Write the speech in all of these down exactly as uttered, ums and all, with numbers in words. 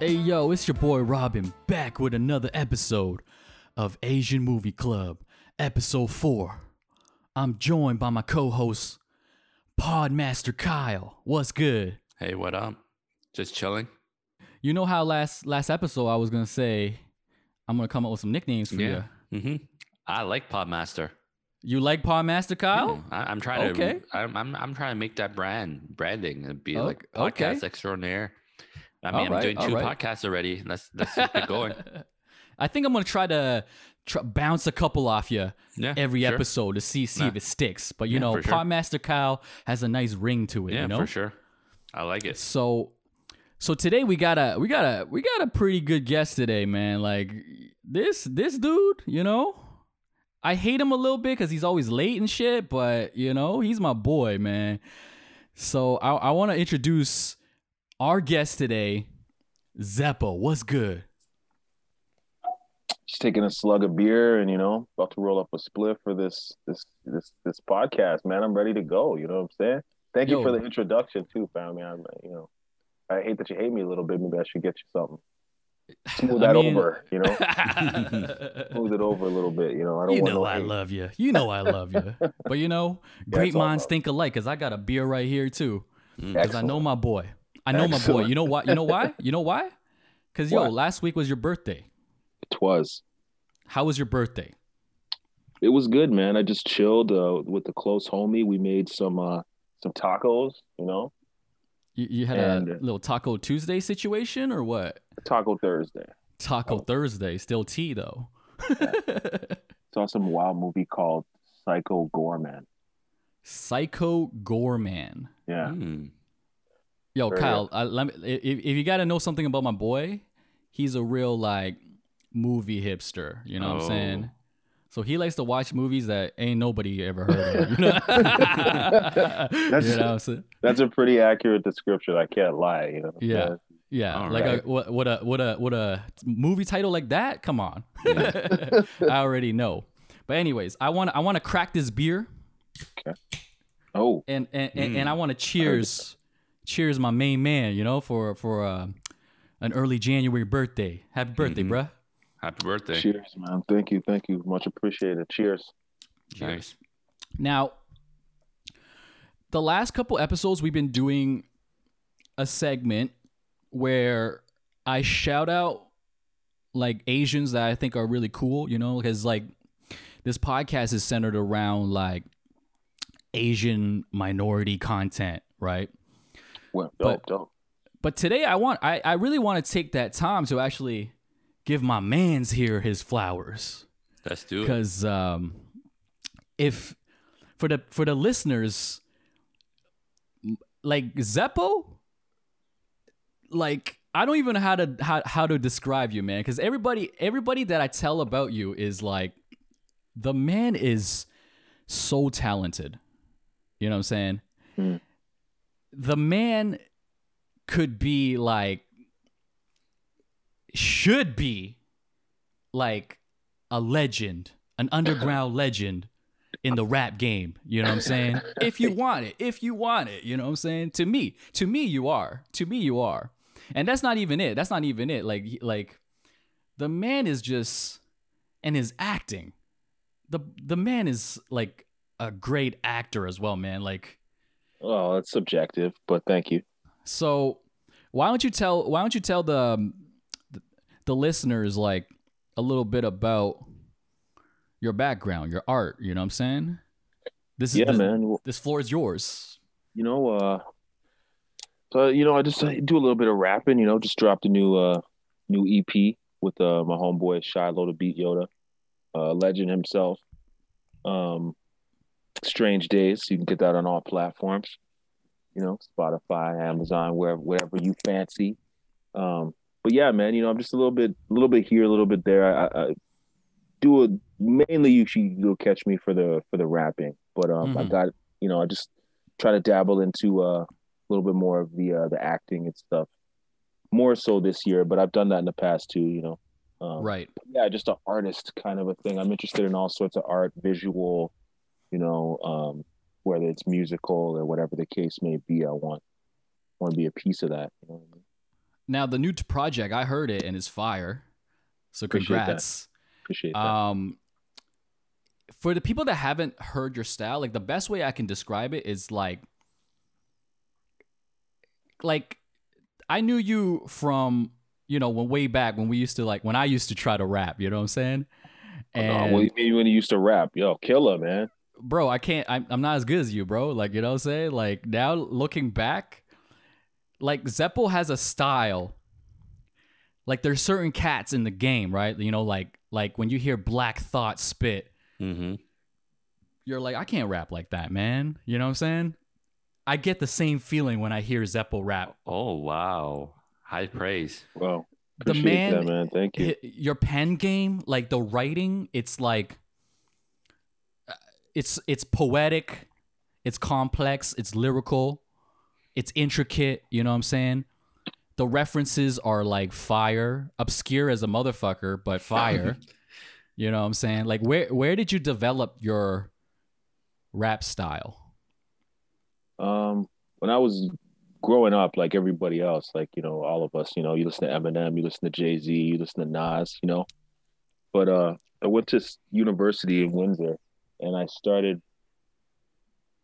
Hey yo, it's your boy Robin, back with another episode of Asian Movie Club, episode four. I'm joined by my co-host, Podmaster Kyle. What's good? Hey, what up? Just chilling. You know how last last episode I was gonna say I'm gonna come up with some nicknames for yeah. you. Mm-hmm. I like Podmaster. You like Podmaster Kyle? Yeah, I, I'm trying okay. to. I'm, I'm I'm trying to make that brand branding and be oh, like podcast okay. extraordinaire. I mean, right, I'm doing two right. podcasts already. Let's let's keep going. I think I'm gonna try to try, bounce a couple off you yeah, every sure. episode to see see nah. if it sticks. But you yeah, know, Podmaster sure. Kyle has a nice ring to it. Yeah, you know? For sure. I like it. So, so today we got a we got a we got a pretty good guest today, man. Like this this dude, you know, I hate him a little bit because he's always late and shit. But you know, he's my boy, man. So I I want to introduce our guest today, Zeppo. What's good? Just taking a slug of beer and, you know, about to roll up a spliff for this this this this podcast, man. I'm ready to go. You know what I'm saying? Thank Yo. you for the introduction too, family. I mean, you know, I hate that you hate me a little bit. Maybe I should get you something. Smooth that I mean, over, you know. Smooth it over a little bit, you know. I don't you want know no I hate. love you. You know I love you. But you know, great yeah, minds think alike. Because I got a beer right here too. Because I know my boy. I know Excellent. my boy. You know why? You know why? You know why? Because, yo, last week was your birthday. It was. How was your birthday? It was good, man. I just chilled uh, with the close homie. We made some uh, some tacos, you know. You, you had and, a little Taco Tuesday situation or what? Taco Thursday. Taco oh. Thursday. Still tea, though. Yeah. Saw some wild movie called Psycho Goreman. Psycho Goreman. Yeah. Mm. Yo, Very Kyle, I, let me, if, if you got to know something about my boy, he's a real, like, movie hipster. You know oh. what I'm saying? So he likes to watch movies that ain't nobody ever heard of. You know? that's, you know a, that's a pretty accurate description. I can't lie. You know? Yeah. Yeah. All like, right. a, what, what, a, what, a, what a movie title like that? Come on. Yeah. I already know. But anyways, I want I want to crack this beer. Okay. Oh. And, and, and, mm. and I want to cheers... Cheers, my main man, you know, for for uh, an early January birthday. Happy birthday, mm-hmm. bruh. Happy birthday. Cheers, man. Thank you. Thank you. Much appreciated. Cheers. Cheers. Nice. Now, the last couple episodes, we've been doing a segment where I shout out, like, Asians that I think are really cool, you know, because, like, this podcast is centered around, like, Asian minority content, right? Well, but, dope, dope. but today I want I, I really want to take that time to actually give my man's here his flowers. Let's do it. Because um, if for the for the listeners, like Zeppo, like I don't even know how to how, how to describe you, man. Because everybody everybody that I tell about you is like, the man is so talented. You know what I'm saying? Mm. The man could be like, should be like a legend, an underground legend in the rap game. You know what I'm saying? If you want it, if you want it, you know what I'm saying? To me, to me, you are, to me, you are. And that's not even it. That's not even it. Like, like the man is just, and his acting, the, the man is like a great actor as well, man. Like, well, that's subjective, but thank you. So, why don't you tell why don't you tell the the listeners like a little bit about your background, your art, you know what I'm saying? This is yeah, this, man. This floor is yours. You know, uh so you know, I just I do a little bit of rapping, you know, just dropped a new uh new E P with uh my homeboy Shiloh the Beat Yoda, uh legend himself. Um Strange Days. You can get that on all platforms, you know, Spotify, Amazon, wherever, whatever you fancy. Um, but yeah, man, you know, I'm just a little bit, a little bit here, a little bit there. I, I do a, mainly you should you'll catch me for the for the rapping, but um, mm-hmm. I got, you know, I just try to dabble into uh, a little bit more of the uh, the acting and stuff, more so this year. But I've done that in the past too, you know. Um, right. Yeah, just an artist kind of a thing. I'm interested in all sorts of art, visual. You know, um, whether it's musical or whatever the case may be, I want want to be a piece of that. You know what I mean? Now the new project, I heard it and it's fire. So congrats. Appreciate that. Appreciate that. Um, for the people that haven't heard your style, like the best way I can describe it is like, like I knew you from, you know, when way back when we used to like, when I used to try to rap, you know what I'm saying? And oh, no, maybe when you used to rap, yo, killer, man. Bro, I can't, I'm, I'm not as good as you, bro. Like, you know what I'm saying? Like now looking back, like Zeppo has a style. Like there's certain cats in the game, right? You know, like, like when you hear Black Thought spit, mm-hmm. you're like, I can't rap like that, man. You know what I'm saying? I get the same feeling when I hear Zeppo rap. Oh, wow. High praise. Wow. Appreciate the man, that, man. Thank you. Your pen game, like the writing, it's like, it's it's poetic, it's complex, it's lyrical, it's intricate, you know what I'm saying? The references are like fire, obscure as a motherfucker, but fire. You know what I'm saying? Like where where did you develop your rap style? Um, when I was growing up, like everybody else, like, you know, all of us, you know, you listen to Eminem, you listen to Jay Z, you listen to Nas, you know. But uh, I went to University of Windsor and I started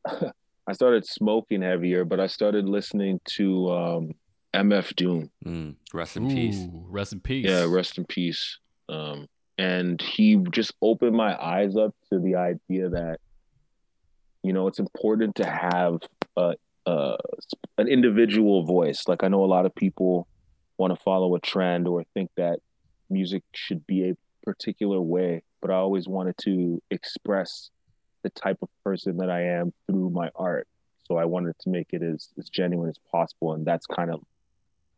I started smoking heavier, but I started listening to um, M F Doom. Mm, rest in Ooh, peace. Rest in peace. Yeah, rest in peace. Um And he just opened my eyes up to the idea that, you know, it's important to have a, a, an individual voice. Like I know a lot of people want to follow a trend or think that music should be a particular way, but I always wanted to express the type of person that I am through my art. So I wanted to make it as, as genuine as possible. And that's kind of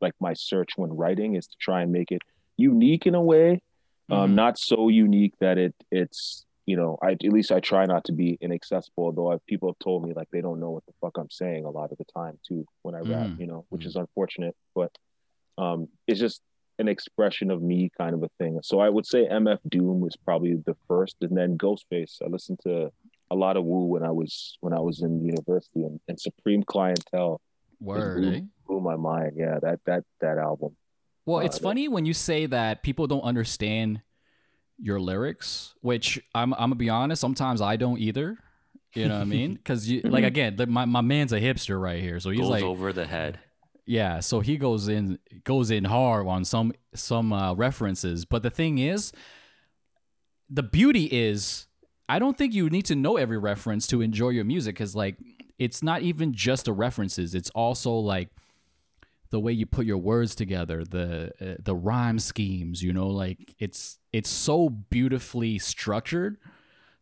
like my search when writing is to try and make it unique in a way. Um, mm-hmm. Not so unique that it it's, you know, I, at least I try not to be inaccessible, though I, people have told me like they don't know what the fuck I'm saying a lot of the time too when I mm-hmm. rap, you know, which mm-hmm. is unfortunate, but um, it's just an expression of me kind of a thing. So I would say M F Doom was probably the first, and then Ghostface. I listened to a lot of Wu when I was when I was in university, and, and Supreme Clientele Word, blew, eh? blew my mind. Yeah, that that that album. Well, it's funny when you say that people don't understand your lyrics, which I'm I'm gonna be honest, sometimes I don't either. You know what I mean? Because you like again, the, my my man's a hipster right here, so he's goes like over the head. Yeah, so he goes in goes in hard on some some uh, references. But the thing is, the beauty is, I don't think you need to know every reference to enjoy your music, because like it's not even just the references; it's also like the way you put your words together, the uh, the rhyme schemes, you know, like it's it's so beautifully structured.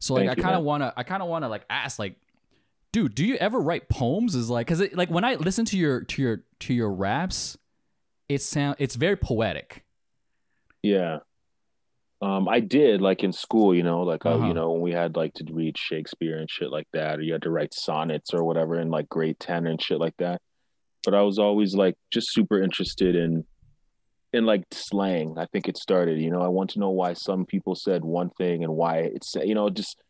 So like Thank I kind of want to I kind of want to like ask like, dude, do you ever write poems? Is like, cuz like when I listen to your to your to your raps, it sound it's very poetic. Yeah. Um I did like in school, you know, like uh-huh. I, you know, when we had like to read Shakespeare and shit like that, or you had to write sonnets or whatever in like grade ten and shit like that. But I was always like just super interested in in like slang. I think it started, you know, I want to know why some people said one thing and why it's, you know, just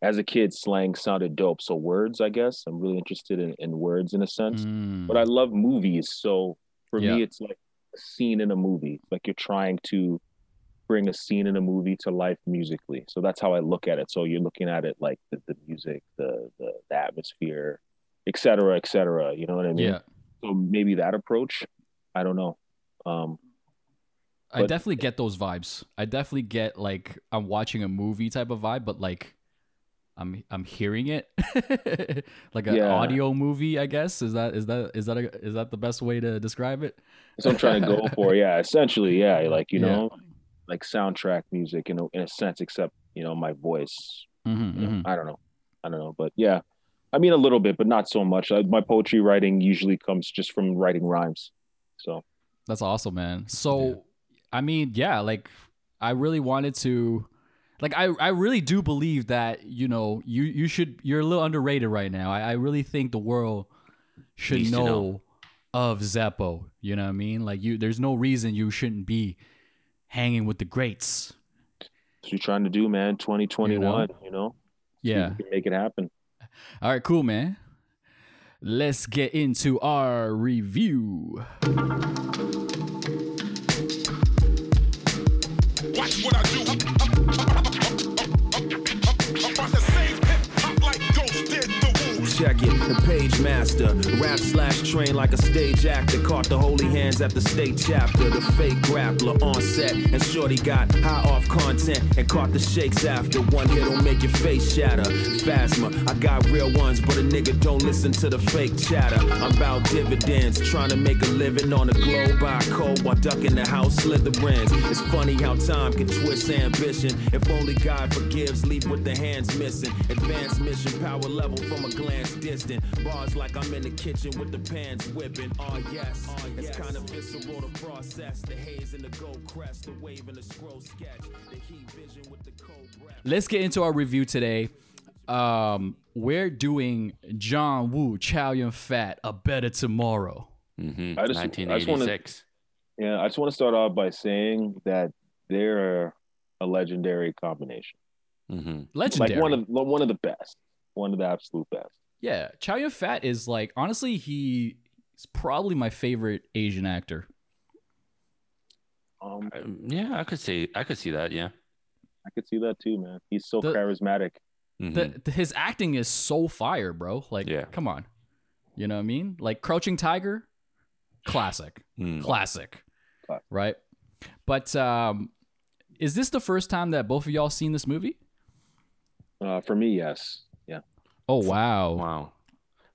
as a kid, slang sounded dope. So words, I guess, I'm really interested in, in words in a sense, mm. but I love movies. So for yeah. me, it's like a scene in a movie, like you're trying to bring a scene in a movie to life musically. So that's how I look at it. So you're looking at it like the, the music, the, the, the atmosphere, et cetera, et cetera. You know what I mean? Yeah. So maybe that approach, I don't know. Um, I definitely get those vibes. I definitely get like I'm watching a movie type of vibe, but like I'm I'm hearing it like an yeah. audio movie. I guess is that is that is that a, is that the best way to describe it? That's what I'm trying to go for. Yeah, essentially, yeah, like you know, yeah. like soundtrack music in a, in a sense, except you know my voice. Mm-hmm, you know, mm-hmm. I don't know, I don't know, but yeah. I mean, a little bit, but not so much. I, my poetry writing usually comes just from writing rhymes. So that's awesome, man. So, yeah. I mean, yeah, like I really wanted to, like, I, I really do believe that, you know, you, you should, you're a little underrated right now. I, I really think the world should know, know of Zeppo. You know what I mean? Like you, there's no reason you shouldn't be hanging with the greats. That's what you're trying to do, man. twenty twenty-one, you know? You know? Yeah. So you can make it happen. All right, cool, man. Let's get into our review. stage master. Rap slash train like a stage actor. Caught the holy hands at the state chapter. The fake grappler on set. And shorty got high off content and caught the shakes after. One hit'll make your face shatter. Phasma, I got real ones, but a nigga don't listen to the fake chatter. I'm about dividends, trying to make a living on the globe. I cold while ducking the house Slytherins. It's funny how time can twist ambition. If only God forgives, leave with the hands missing. Advanced mission, power level from a glance distant. Bars like I'm in the kitchen with the pans whipping. Oh yes, oh, yes. It's kind of visceral to process. The haze and the gold crest, the wave and the scroll sketch. The heat vision with the cold breath. Let's get into our review today. Um, we're doing John Woo, Chow Yun-fat, A Better Tomorrow. Mm-hmm. I just, nineteen eighty-six. I wanna, yeah, I just want to start off by saying that they're a legendary combination. Mm-hmm. Legendary, like one of one of the best, one of the absolute best. Yeah, Chow Yun-fat is like honestly, he's probably my favorite Asian actor. Um, I, yeah, I could see, I could see that. Yeah, I could see that too, man. He's so the, charismatic. Mm-hmm. The, the, his acting is so fire, bro. Like, yeah. Come on. You know what I mean? Like Crouching Tiger, classic, mm. classic, classic, right? But um, is this the first time that both of y'all seen this movie? Uh, for me, yes. Yeah. Oh, wow. Wow.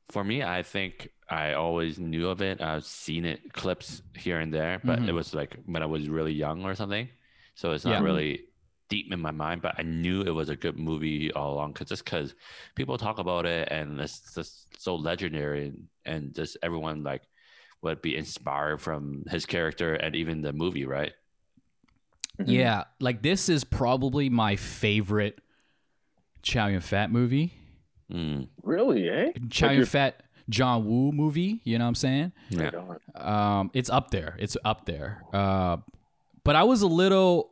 For me, I think I always knew of it. I've seen it clips here and there, but mm-hmm. it was like when I was really young or something. So it's not yeah. really... deep in my mind, but I knew it was a good movie all along because just because people talk about it and it's just so legendary and, and just everyone like would be inspired from his character and even the movie, right? Yeah, like this is probably my favorite Chow Yun-fat movie. Mm. Really, eh? Chow like Yun-fat John Woo movie, you know what I'm saying? Yeah. Um, it's up there. It's up there. Uh, but I was a little...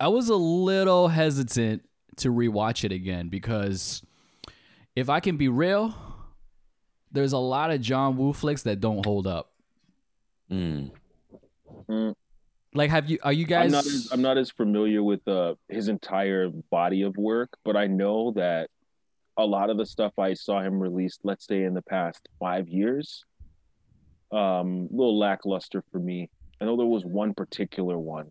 I was a little hesitant to rewatch it again because if I can be real, there's a lot of John Woo flicks that don't hold up. Mm. Mm. Like, have you, are you guys? I'm not as, I'm not as familiar with uh, his entire body of work, but I know that a lot of the stuff I saw him release, let's say in the past five years, um, a little lackluster for me. I know there was one particular one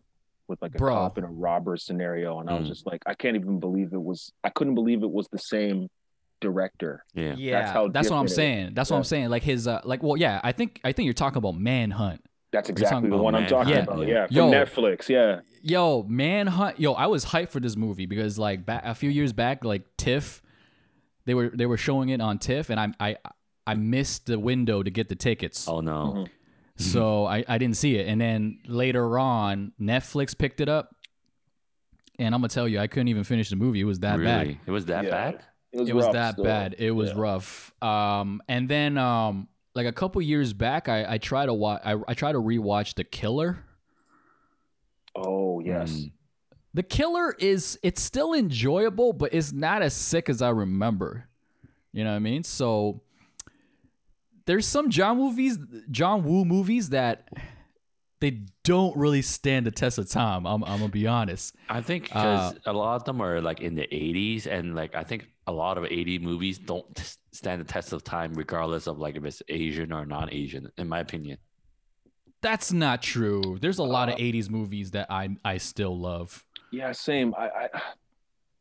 with like a Bro. cop and a robber scenario. And mm. I was just like, I can't even believe it was, I couldn't believe it was the same director. Yeah. Yeah. That's, how that's what I'm saying. That's yeah. what I'm saying. Like his, uh, like, well, yeah, I think, I think you're talking about Manhunt. That's exactly the one I'm talking yeah. about. Yeah. Yo, from Netflix. Yeah. Yo, Manhunt. Yo, I was hyped for this movie because like back, a few years back, like TIFF, they were, they were showing it on TIFF and I, I, I missed the window to get the tickets. Oh no. Mm-hmm. So I, I didn't see it. And then later on, Netflix picked it up. And I'm going to tell you, I couldn't even finish the movie. It was that really? bad. It was that yeah. bad? It was, it was rough, that so. bad. It was yeah. rough. Um, and then um, like a couple years back, I, I tried to watch, I, I tried to rewatch The Killer. Oh, yes. Mm. The Killer is, it's still enjoyable, but it's not as sick as I remember. You know what I mean? So... There's some John movies, John Woo movies that they don't really stand the test of time. I'm, I'm gonna be honest. I think because uh, a lot of them are like in the eighties, and like I think a lot of eighties movies don't stand the test of time, regardless of like if it's Asian or non-Asian. In my opinion, that's not true. There's a lot uh, of eighties movies that I I still love. Yeah, same. I I,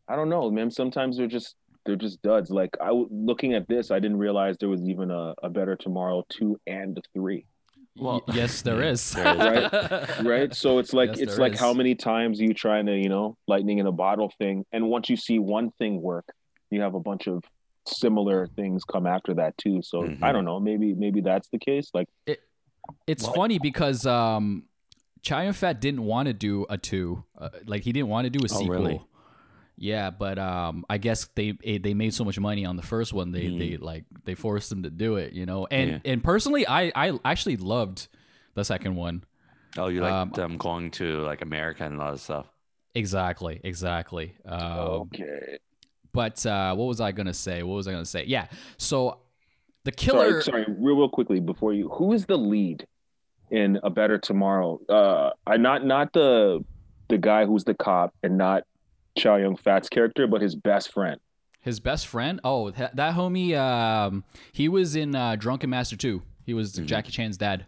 I don't know, man. Sometimes they're just. They're just duds. Like I was looking at this, I didn't realize there was even a, a Better Tomorrow two and three. Well, yes, there is. There is. Right, right. So it's like yes, it's like is. How many times are you trying to, you know, lightning in a bottle thing, and once you see one thing work, you have a bunch of similar things come after that too. So mm-hmm. I don't know. Maybe maybe that's the case. Like it, it's what? funny because um, Chow Yun-fat didn't want to do a two. Uh, like he didn't want to do a oh, sequel. Really? Yeah, but um, I guess they they made so much money on the first one, they mm. they like they forced them to do it, you know. And yeah. and personally, I, I actually loved the second one. Oh, you like um, them going to like America and a lot of stuff. Exactly, exactly. Um, okay. But uh, what was I gonna say? What was I gonna say? Yeah. So the killer. Sorry, sorry. Real, real quickly before you. Who is the lead in A Better Tomorrow? Uh, I not not the the guy who's the cop and not Chow Yun-fat's character, but his best friend. His best friend? Oh, that homie, um, he was in uh, Drunken Master Two. He was mm-hmm. Jackie Chan's dad.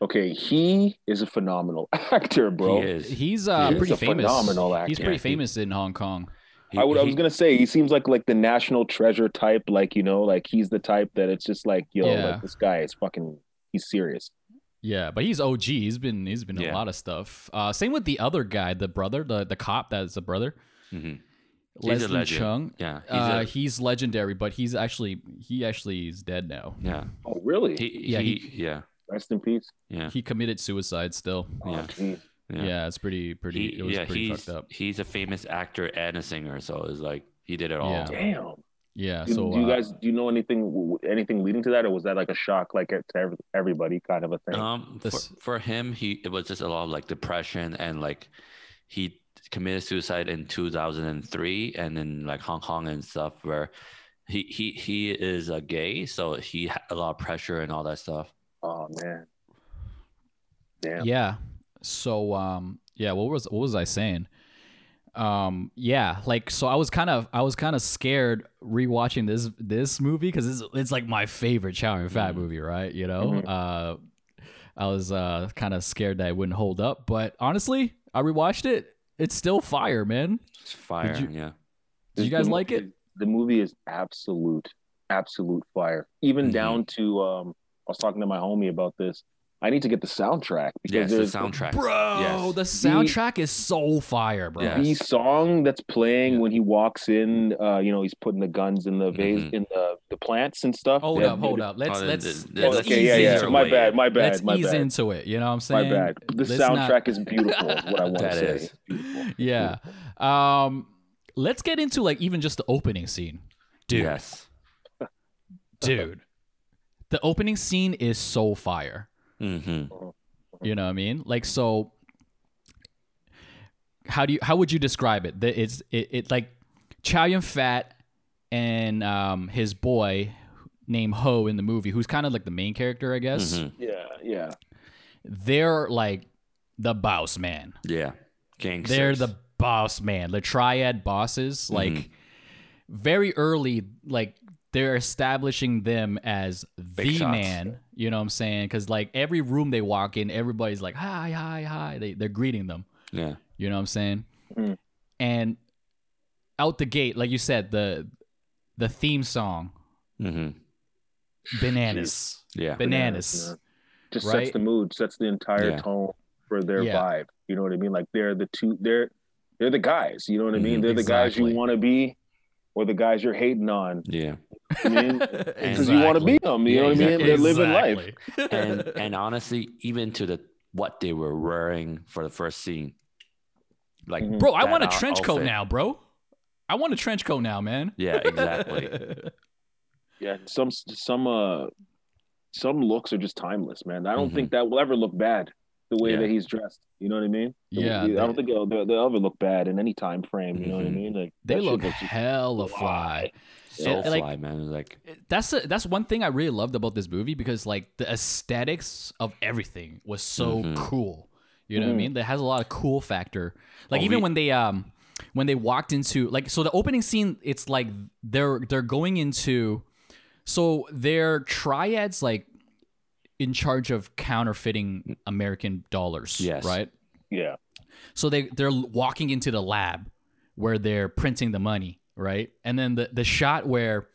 Okay, he is a phenomenal actor, bro. He is. He's uh, he pretty is a famous. Phenomenal actor. He's pretty famous in Hong Kong. He, I, would, he, I was gonna say he seems like like the national treasure type. Like, you know, like he's the type that it's just like, yo, yeah. like this guy is fucking. He's serious. Yeah, but he's O G. He's been he's been yeah. a lot of stuff. Uh, same with the other guy, the brother, the the cop that's the brother. Mm-hmm. Leslie Cheung, yeah, he's, uh, a... he's legendary, but he's actually he actually is dead now. Yeah. Oh, really? He, yeah, he, he, yeah. Rest in peace. Yeah. He committed suicide still. Oh, yeah. Geez. yeah, yeah, it's pretty pretty. He, it was yeah, pretty he's, fucked up. He's a famous actor and a singer, so it's like he did it all. Yeah. Damn. Yeah. Do, so do you guys uh, do you know anything anything leading to that, or was that like a shock, like to everybody, kind of a thing? Um, this... for, for him, he it was just a lot of like depression and like he. committed suicide in two thousand three and in like Hong Kong and stuff where he he he is a gay, so he had a lot of pressure and all that stuff. Oh man. Damn. Yeah. So um yeah, what was what was I saying? Um yeah, like so I was kind of I was kind of scared rewatching this this movie because it's it's like my favorite Chow Yun-fat mm-hmm. movie, right? You know? Mm-hmm. Uh I was uh kind of scared that it wouldn't hold up, but honestly, I rewatched it. It's still fire, man. It's fire, you, yeah. Did you guys the, like it? The movie is absolute, absolute fire. Even mm-hmm. down to, um, I was talking to my homie about this. I need to get the soundtrack. Because yes, the soundtrack. Bro, yes. the soundtrack the, is so fire, bro. Yes. The song that's playing yeah. when he walks in, uh, you know, he's putting the guns in the vase, mm-hmm. in the, the plants and stuff. Hold yeah, up, hold up. Let's, oh, let's, let's okay, ease yeah, yeah. into it. My bad, my bad, let's my ease bad. into it, you know what I'm saying? My bad. The let's soundtrack not... is beautiful, is what I want to say. Beautiful. Yeah. Beautiful. Um, let's get into, like, even just the opening scene. Dude. Yes. Dude. The opening scene is so fire. Mm-hmm. You know what I mean? Like, so how do you how would you describe it? That it's it, it like Chow Yun-fat and um his boy named Ho in the movie, who's kind of like the main character, I guess. Mm-hmm. Yeah, yeah. They're like the boss man. Yeah, gangsters. They're the boss man. The triad bosses. Like mm-hmm. very early, like. They're establishing them as Big the shots. man, you know what I'm saying? Because, like, every room they walk in, everybody's like, hi, hi, hi. They, they're greeting them. Yeah. You know what I'm saying? Mm-hmm. And out the gate, like you said, the the theme song. Mm-hmm. Bananas. Yeah. Bananas. Yeah. Just right? sets the mood, sets the entire yeah. tone for their yeah. vibe. You know what I mean? Like, they're the two, they're, they're the guys. You know what I mean? Mm, they're exactly. the guys you want to be. Or the guys you're hating on. Yeah. I mean, because exactly. you want to be them. You yeah, know what exactly. I mean? They're living exactly. life. and and honestly, even to the what they were wearing for the first scene. Like, mm-hmm. bro, I want a trench outfit. coat now, bro. I want a trench coat now, man. Yeah, exactly. yeah, some some uh, some looks are just timeless, man. I don't mm-hmm. think that will ever look bad the way yeah. that he's dressed. You know what I mean? Yeah, I don't think they'll, they'll ever look bad in any time frame. You mm-hmm. know what I mean? Like they look hella fly, so yeah, fly, like, man. Like that's a, that's one thing I really loved about this movie because like the aesthetics of everything was so mm-hmm. cool. You know mm-hmm. what I mean? That has a lot of cool factor. Like oh, even we- when they um when they walked into like so the opening scene, it's like they're they're going into so their triads like in charge of counterfeiting American dollars. Yes. Right. Yeah. So they, they're walking into the lab where they're printing the money, right? And then the, the shot where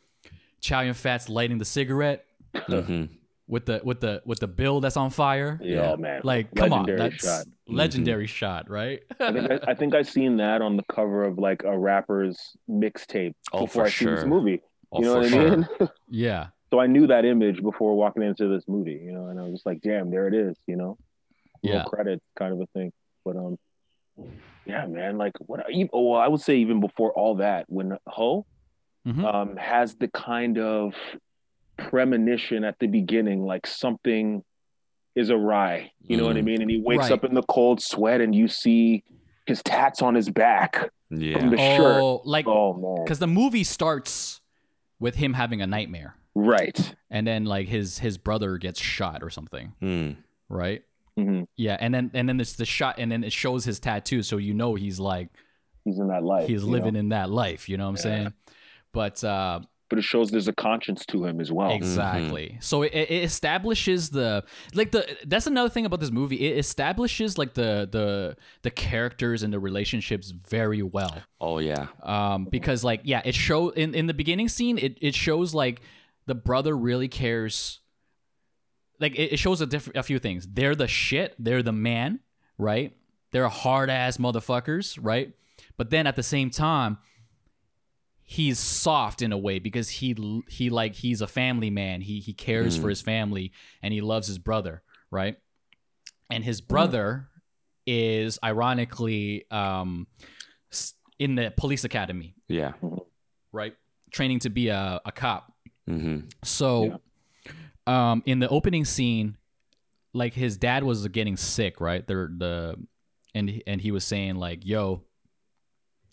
Chow Yun-fat's lighting the cigarette mm-hmm. with the with the with the bill that's on fire. Yeah, yeah. man. Like, come legendary on, that's shot. legendary mm-hmm. shot, right? I think I, I think I seen that on the cover of like a rapper's mixtape oh, before I sure. seen this movie. Oh, you know what sure. I mean? yeah. So I knew that image before walking into this movie, you know, and I was just like, damn, there it is, you know. Yeah. Little credit kind of a thing. But um, yeah, man. Like what? I, oh, I would say even before all that, when Ho mm-hmm. um has the kind of premonition at the beginning, like something is awry. You know mm. what I mean? And he wakes right. up in the cold sweat, and you see his tats on his back yeah. from the oh, shirt. Like, oh man, because the movie starts with him having a nightmare, right? And then like his his brother gets shot or something, mm. right? Mm-hmm. Yeah, and then and then it's the shot, and then it shows his tattoo, so you know he's like, he's in that life. He's living know? in that life. You know what I'm yeah. saying? But uh, but it shows there's a conscience to him as well. Exactly. Mm-hmm. So it, it establishes the like the that's another thing about this movie. It establishes like the the the characters and the relationships very well. Oh yeah. Um, because like yeah, it shows in, in the beginning scene. It it shows like the brother really cares. Like it, it shows a diff- a few things. They're the shit. They're the man. Right. They're hard ass motherfuckers. Right. But then at the same time, he's soft in a way because he he like he's a family man. He he cares mm. for his family and he loves his brother, right? And his brother mm. is ironically um, in the police academy. Yeah, right. Training to be a a cop. Mm-hmm. So, yeah. um, in the opening scene, like his dad was getting sick, right? They're the and and he was saying like, "Yo,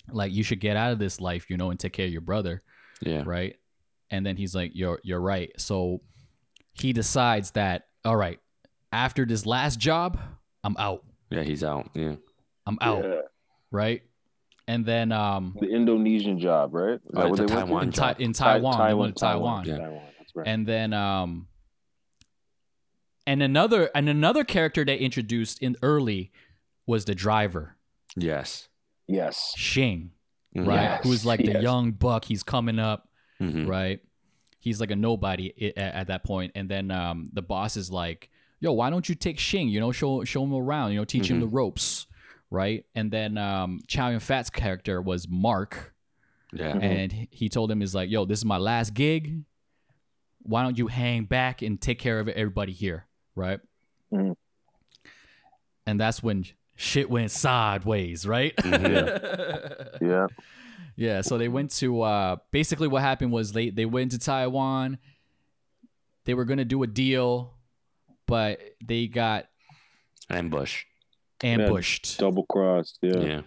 like you should get out of this life, you know, and take care of your brother." Yeah. Right. And then he's like, you're, you're right. So he decides that, all right, after this last job, I'm out. Yeah. He's out. Yeah. I'm out. Yeah. Right. And then, um, the Indonesian job, right? Is that what they Taiwan in, job. Ta- in Taiwan, Ta- Taiwan, Taiwan, Taiwan. Yeah. Taiwan. That's right. And then, um, and another, and another character they introduced in early was the driver. Yes. Yes. Shing, right? Yes. Who's like the yes. young buck. He's coming up, mm-hmm. right? He's like a nobody at, at that point. And then um, the boss is like, yo, why don't you take Shing? You know, show show him around, you know, teach mm-hmm. him the ropes, right? And then um, Chow Yun-fat's character was Mark. Yeah. Mm-hmm. And he told him, he's like, yo, this is my last gig. Why don't you hang back and take care of everybody here, right? Mm-hmm. And that's when shit went sideways, right? Mm-hmm. Yeah. yeah. Yeah. So they went to, uh, basically what happened was they, they went to Taiwan. They were going to do a deal, but they got ambushed. Ambushed. Yeah, double crossed. Yeah. Yeah.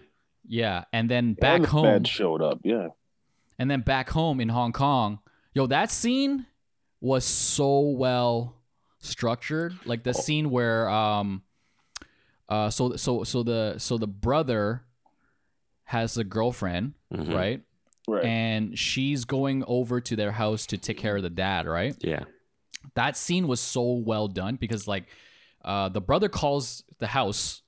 Yeah. And then back home. Bad showed up. Yeah. And then back home in Hong Kong. Yo, that scene was so well structured. Like the oh. scene where, um, Uh, so so so the so the brother has a girlfriend, mm-hmm. right? Right. And she's going over to their house to take care of the dad, right? Yeah. That scene was so well done because like uh, the brother calls the house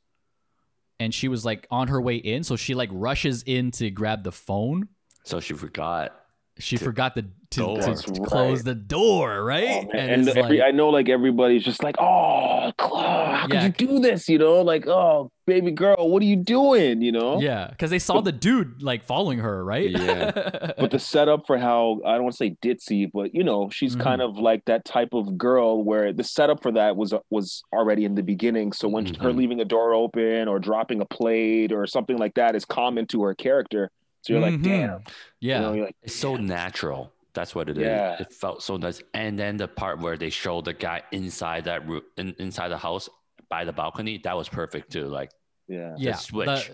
and she was like on her way in, so she like rushes in to grab the phone. So she forgot. She to forgot the to, to, to close right. the door, right? Oh, and and the, every, like, I know, like everybody's just like, "Oh, Claude, how yeah. could you do this?" You know, like, "Oh, baby girl, what are you doing?" You know, yeah, because they saw but, the dude like following her, right? Yeah. But the setup for how I don't want to say ditzy, but you know, she's mm-hmm. kind of like that type of girl where the setup for that was was already in the beginning. So when mm-hmm. her leaving a door open or dropping a plate or something like that is common to her character. So you're like, mm-hmm. damn. Yeah. You know, you're like, damn. It's so natural. That's what it yeah. is. It felt so nice. And then the part where they show the guy inside that room, in, inside the house by the balcony, that was perfect too. Like, yeah. The yeah. switch. The,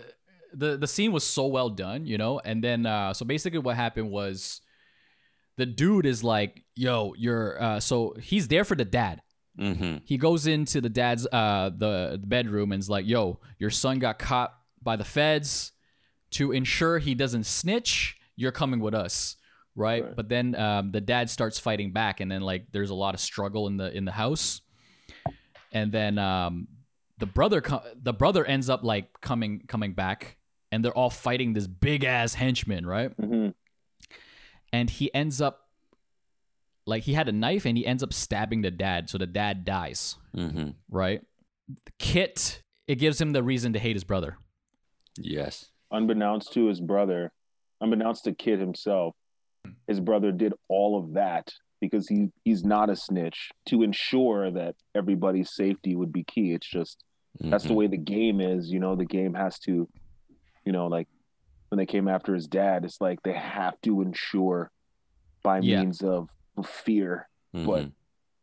the, the scene was so well done, you know? And then, uh, so basically what happened was the dude is like, yo, you're, uh, so he's there for the dad. Mm-hmm. He goes into the dad's, uh, the, the bedroom and is like, yo, your son got caught by the feds. To ensure he doesn't snitch, you're coming with us, right? Right. But then um, the dad starts fighting back, and then like there's a lot of struggle in the in the house, and then um, the brother co- the brother ends up like coming coming back, and they're all fighting this big ass henchman, right? Mm-hmm. And he ends up like he had a knife, and he ends up stabbing the dad, so the dad dies, mm-hmm. right? Kit, it gives him the reason to hate his brother. Yes. Unbeknownst to his brother, unbeknownst to Kid himself, his brother did all of that because he, he's not a snitch to ensure that everybody's safety would be key. It's just, mm-hmm. that's the way the game is, you know, the game has to, you know, like when they came after his dad, it's like they have to ensure by yeah. means of fear. Mm-hmm. But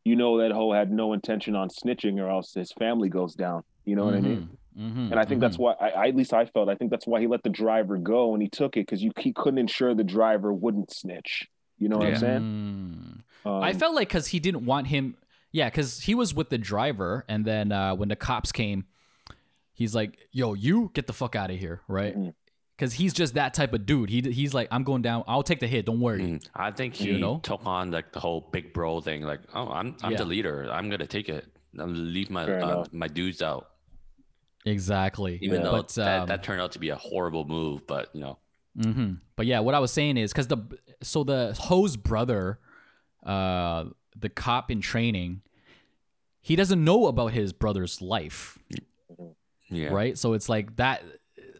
you know that Ho had no intention on snitching or else his family goes down. You know mm-hmm. what I mean? Mm-hmm, and I think mm-hmm. that's why, I, I, at least I felt, I think that's why he let the driver go and he took it because you he couldn't ensure the driver wouldn't snitch. You know what yeah. I'm saying? Mm. Um, I felt like because he didn't want him, yeah, because he was with the driver and then uh, when the cops came, he's like, yo, you get the fuck out of here, right? Because he's just that type of dude. He He's like, I'm going down. I'll take the hit. Don't worry. Mm, I think he you know? took on like the whole big bro thing. Like, oh, I'm I'm yeah. the leader. I'm going to take it. I'm going to leave my uh, my dudes out. Exactly. Even yeah. though but, that, um, that turned out to be a horrible move. But, you know. Mm-hmm. But yeah, what I was saying is, because the so the Ho's brother, uh, the cop in training, he doesn't know about his brother's life. Yeah. Right? So it's like that...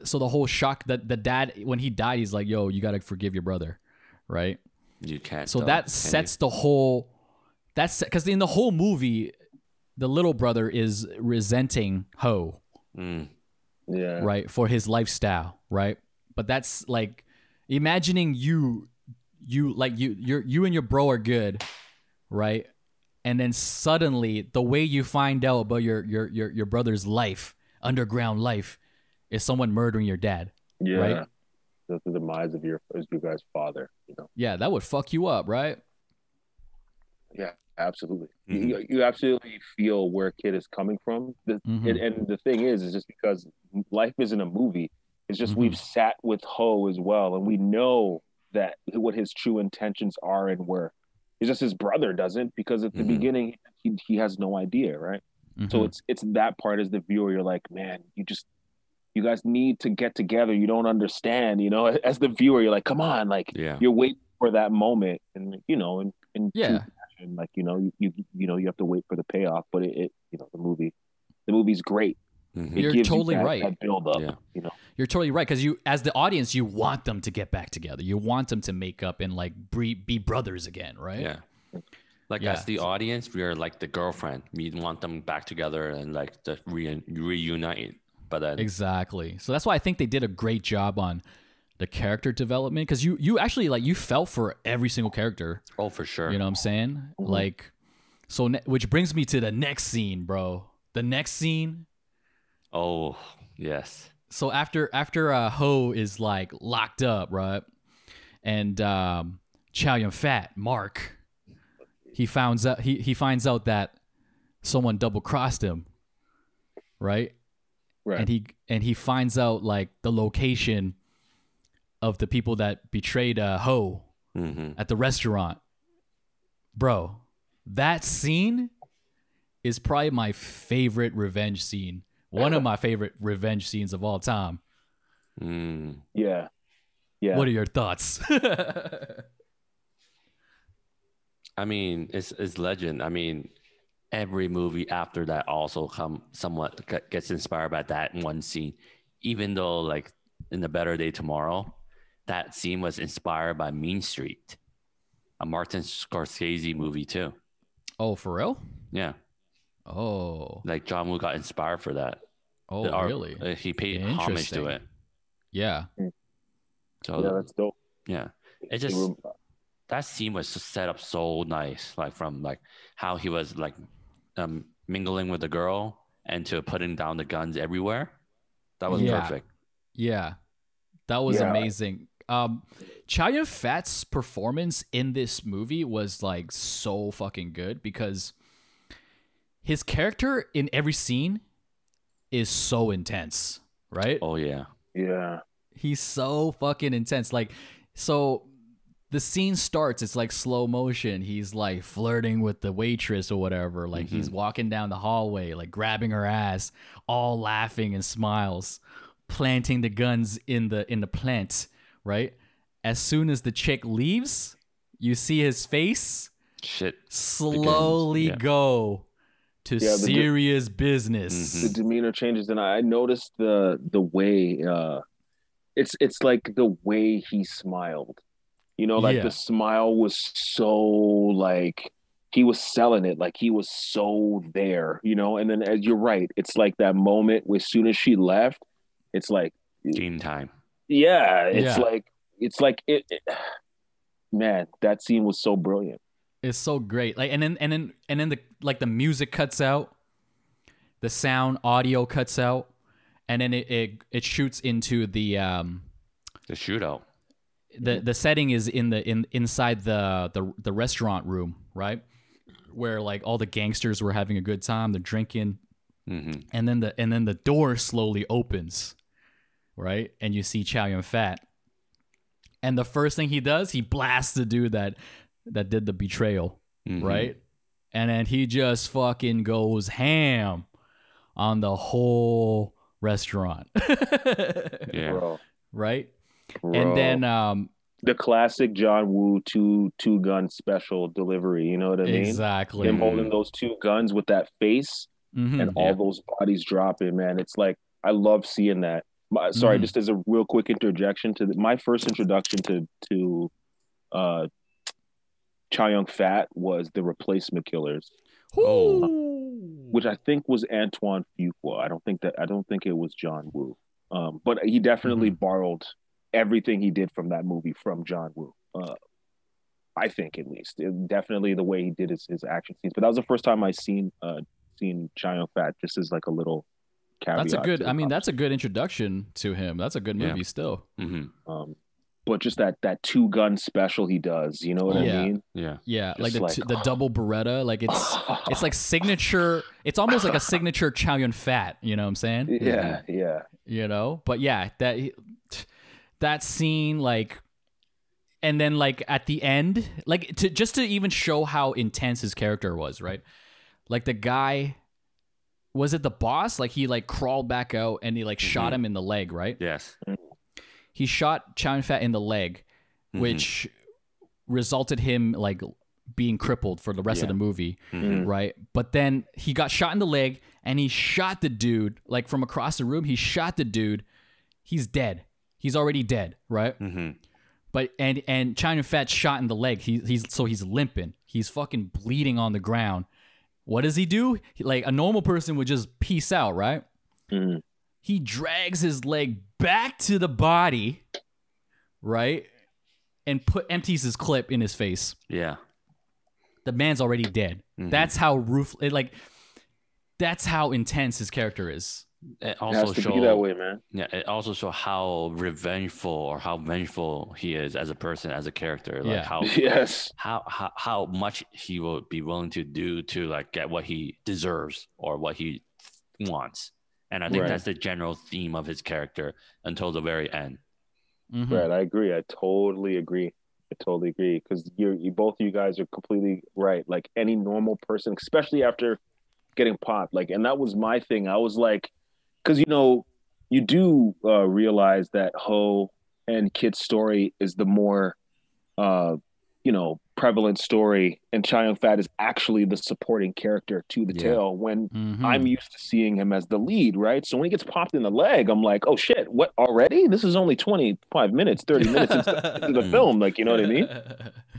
So the whole shock that the dad, when he died, he's like, yo, you got to forgive your brother. Right. You can't. So that sets the whole, that's because in the whole movie, the little brother is resenting Ho. Mm. Yeah. Right. For his lifestyle. Right. But that's like imagining you, you like you, you're, you and your bro are good. Right. And then suddenly the way you find out about your, your, your, your brother's life, underground life, is someone murdering your dad? Yeah, right? That's the demise of your of you guys' father. You know? Yeah, that would fuck you up, right? Yeah, absolutely. Mm-hmm. You, you absolutely feel where a kid is coming from. The, mm-hmm. and, and the thing is, is just because life isn't a movie. It's just mm-hmm. we've sat with Ho as well, and we know that what his true intentions are and were. It's just his brother doesn't, because at the mm-hmm. beginning he he has no idea, right? Mm-hmm. So it's it's that part as the viewer, you're like, man, you just. You guys need to get together. You don't understand, you know, as the viewer, you're like, come on, like yeah. you're waiting for that moment. And, you know, and, and yeah. like, you know, you, you, you know, you have to wait for the payoff, but it, it you know, the movie, the movie's great. Mm-hmm. It you're gives totally you that, right. That build up, yeah. you know, you're totally right. Cause you, as the audience, you want them to get back together. You want them to make up and like be, be brothers again. Right. Yeah. Like yeah. as the audience, we are like the girlfriend. We want them back together and like to re- reunite. But then exactly. So that's why I think they did a great job on the character development, because you you actually like you felt for every single character. Oh, for sure. You know what I'm saying? Mm-hmm. Like, so ne- which brings me to the next scene, bro. The next scene. Oh yes. So after after uh, Ho is like locked up, right? And um, Chow Yun-fat, Mark, he finds out he he finds out that someone double crossed him, right? Right. And he and he finds out like the location of the people that betrayed uh, Ho mm-hmm. at the restaurant. Bro, that scene is probably my favorite revenge scene. One of my favorite revenge scenes of all time. Mm. Yeah, yeah. What are your thoughts? I mean, it's it's legend. I mean. Every movie after that also come somewhat gets inspired by that one scene, even though like in A Better Day Tomorrow, that scene was inspired by Mean Street, a Martin Scorsese movie too. Oh, for real? Yeah. Oh. Like John Woo got inspired for that. Oh, the, really? Our, uh, he paid homage to it. Yeah. So yeah, that's dope. Yeah, it just that scene was just set up so nice, like from like how he was like. Um, mingling with the girl and to putting down the guns everywhere. That was yeah. perfect. Yeah. That was yeah. amazing. Um, Chow Yun-fat's performance in this movie was like so fucking good, because his character in every scene is so intense, right? Oh yeah. Yeah. He's so fucking intense. Like, so the scene starts, it's like slow motion. He's like flirting with the waitress or whatever. Like mm-hmm. he's walking down the hallway, like grabbing her ass, all laughing and smiles, planting the guns in the in the plant, right? As soon as the chick leaves, you see his face Shit. slowly yeah. go to yeah, serious de- business. Mm-hmm. The demeanor changes, and I noticed the the way uh it's it's like the way he smiled. You know, like yeah. the smile was so like he was selling it, like he was so there, you know. And then as you're right, it's like that moment where as soon as she left, it's like game time. Yeah, it's yeah. like it's like it, it. Man, that scene was so brilliant. It's so great. Like, and then and then and then the like the music cuts out, the sound audio cuts out, and then it it, it shoots into the um the shootout. The the setting is in the in inside the, the the restaurant room, right? Where like all the gangsters were having a good time, they're drinking. Mm-hmm. And then the and then the door slowly opens right? And you see Chow Yun-fat. And the first thing he does, he blasts the dude that that did the betrayal, mm-hmm. right? And then he just fucking goes ham on the whole restaurant. yeah. Bro. Right? Bro. And then... um. The classic John Woo two two gun special delivery, you know what I mean? Exactly. Him holding those two guns with that face mm-hmm, and all yeah. those bodies dropping, man. It's like, I love seeing that. My, sorry, mm. just as a real quick interjection to the, my first introduction to to uh, Chow Yun-fat was The Replacement Killers, oh. which I think was Antoine Fuqua. I don't think that I don't think it was John Woo, um, but he definitely mm-hmm. borrowed everything he did from that movie from John Woo. Uh, I think at least it, definitely the way he did his, his action scenes. But that was the first time I seen uh, seen Chow Yun-fat. Just as like a little. That's a good. I mean, that's a good introduction to him. That's a good movie yeah. still. Mm-hmm. Um, but just that that two gun special he does. You know what yeah. I mean? Yeah, yeah. Just like the like, t- the double Beretta. Like it's it's like signature. It's almost like a signature Chow Yun-fat. You know what I'm saying? Yeah, mm-hmm. yeah. You know, but yeah, that that scene like, and then like at the end, like to just to even show how intense his character was, right? Like the guy. Was it the boss? Like he like crawled back out and he like mm-hmm. shot him in the leg, right? Yes. He shot Chow Yun-fat in the leg, mm-hmm. which resulted him like being crippled for the rest yeah. of the movie, mm-hmm. right? But then he got shot in the leg and he shot the dude like from across the room. He shot the dude. He's dead. He's already dead, right? Mm-hmm. But and and Chow Yun-fat shot in the leg. He he's so he's limping. He's fucking bleeding on the ground. What does he do? Like a normal person would just peace out, right? Mm-hmm. He drags his leg back to the body, right? And put empties his clip in his face. Yeah. The man's already dead. Mm-hmm. That's how ruthless, like that's how intense his character is. It also it has to be that way, man. Yeah, it also shows how revengeful or how vengeful he is as a person, as a character. Like yeah. how yes, how, how how much he will be willing to do to like get what he deserves or what he wants. And I think right. that's the general theme of his character until the very end. Mm-hmm. Right, I agree. I totally agree. I totally agree because you you both of you guys are completely right. Like any normal person, especially after getting popped, like, and that was my thing. I was like. Because, you know, you do uh, realize that Ho and Kit's story is the more, uh, you know, prevalent story. And Chow Yun-fat is actually the supporting character to the yeah. tale when mm-hmm. I'm used to seeing him as the lead, right? So when he gets popped in the leg, I'm like, oh, shit, what, already? This is only twenty-five minutes, thirty minutes into the, into the film. Like, you know what I mean?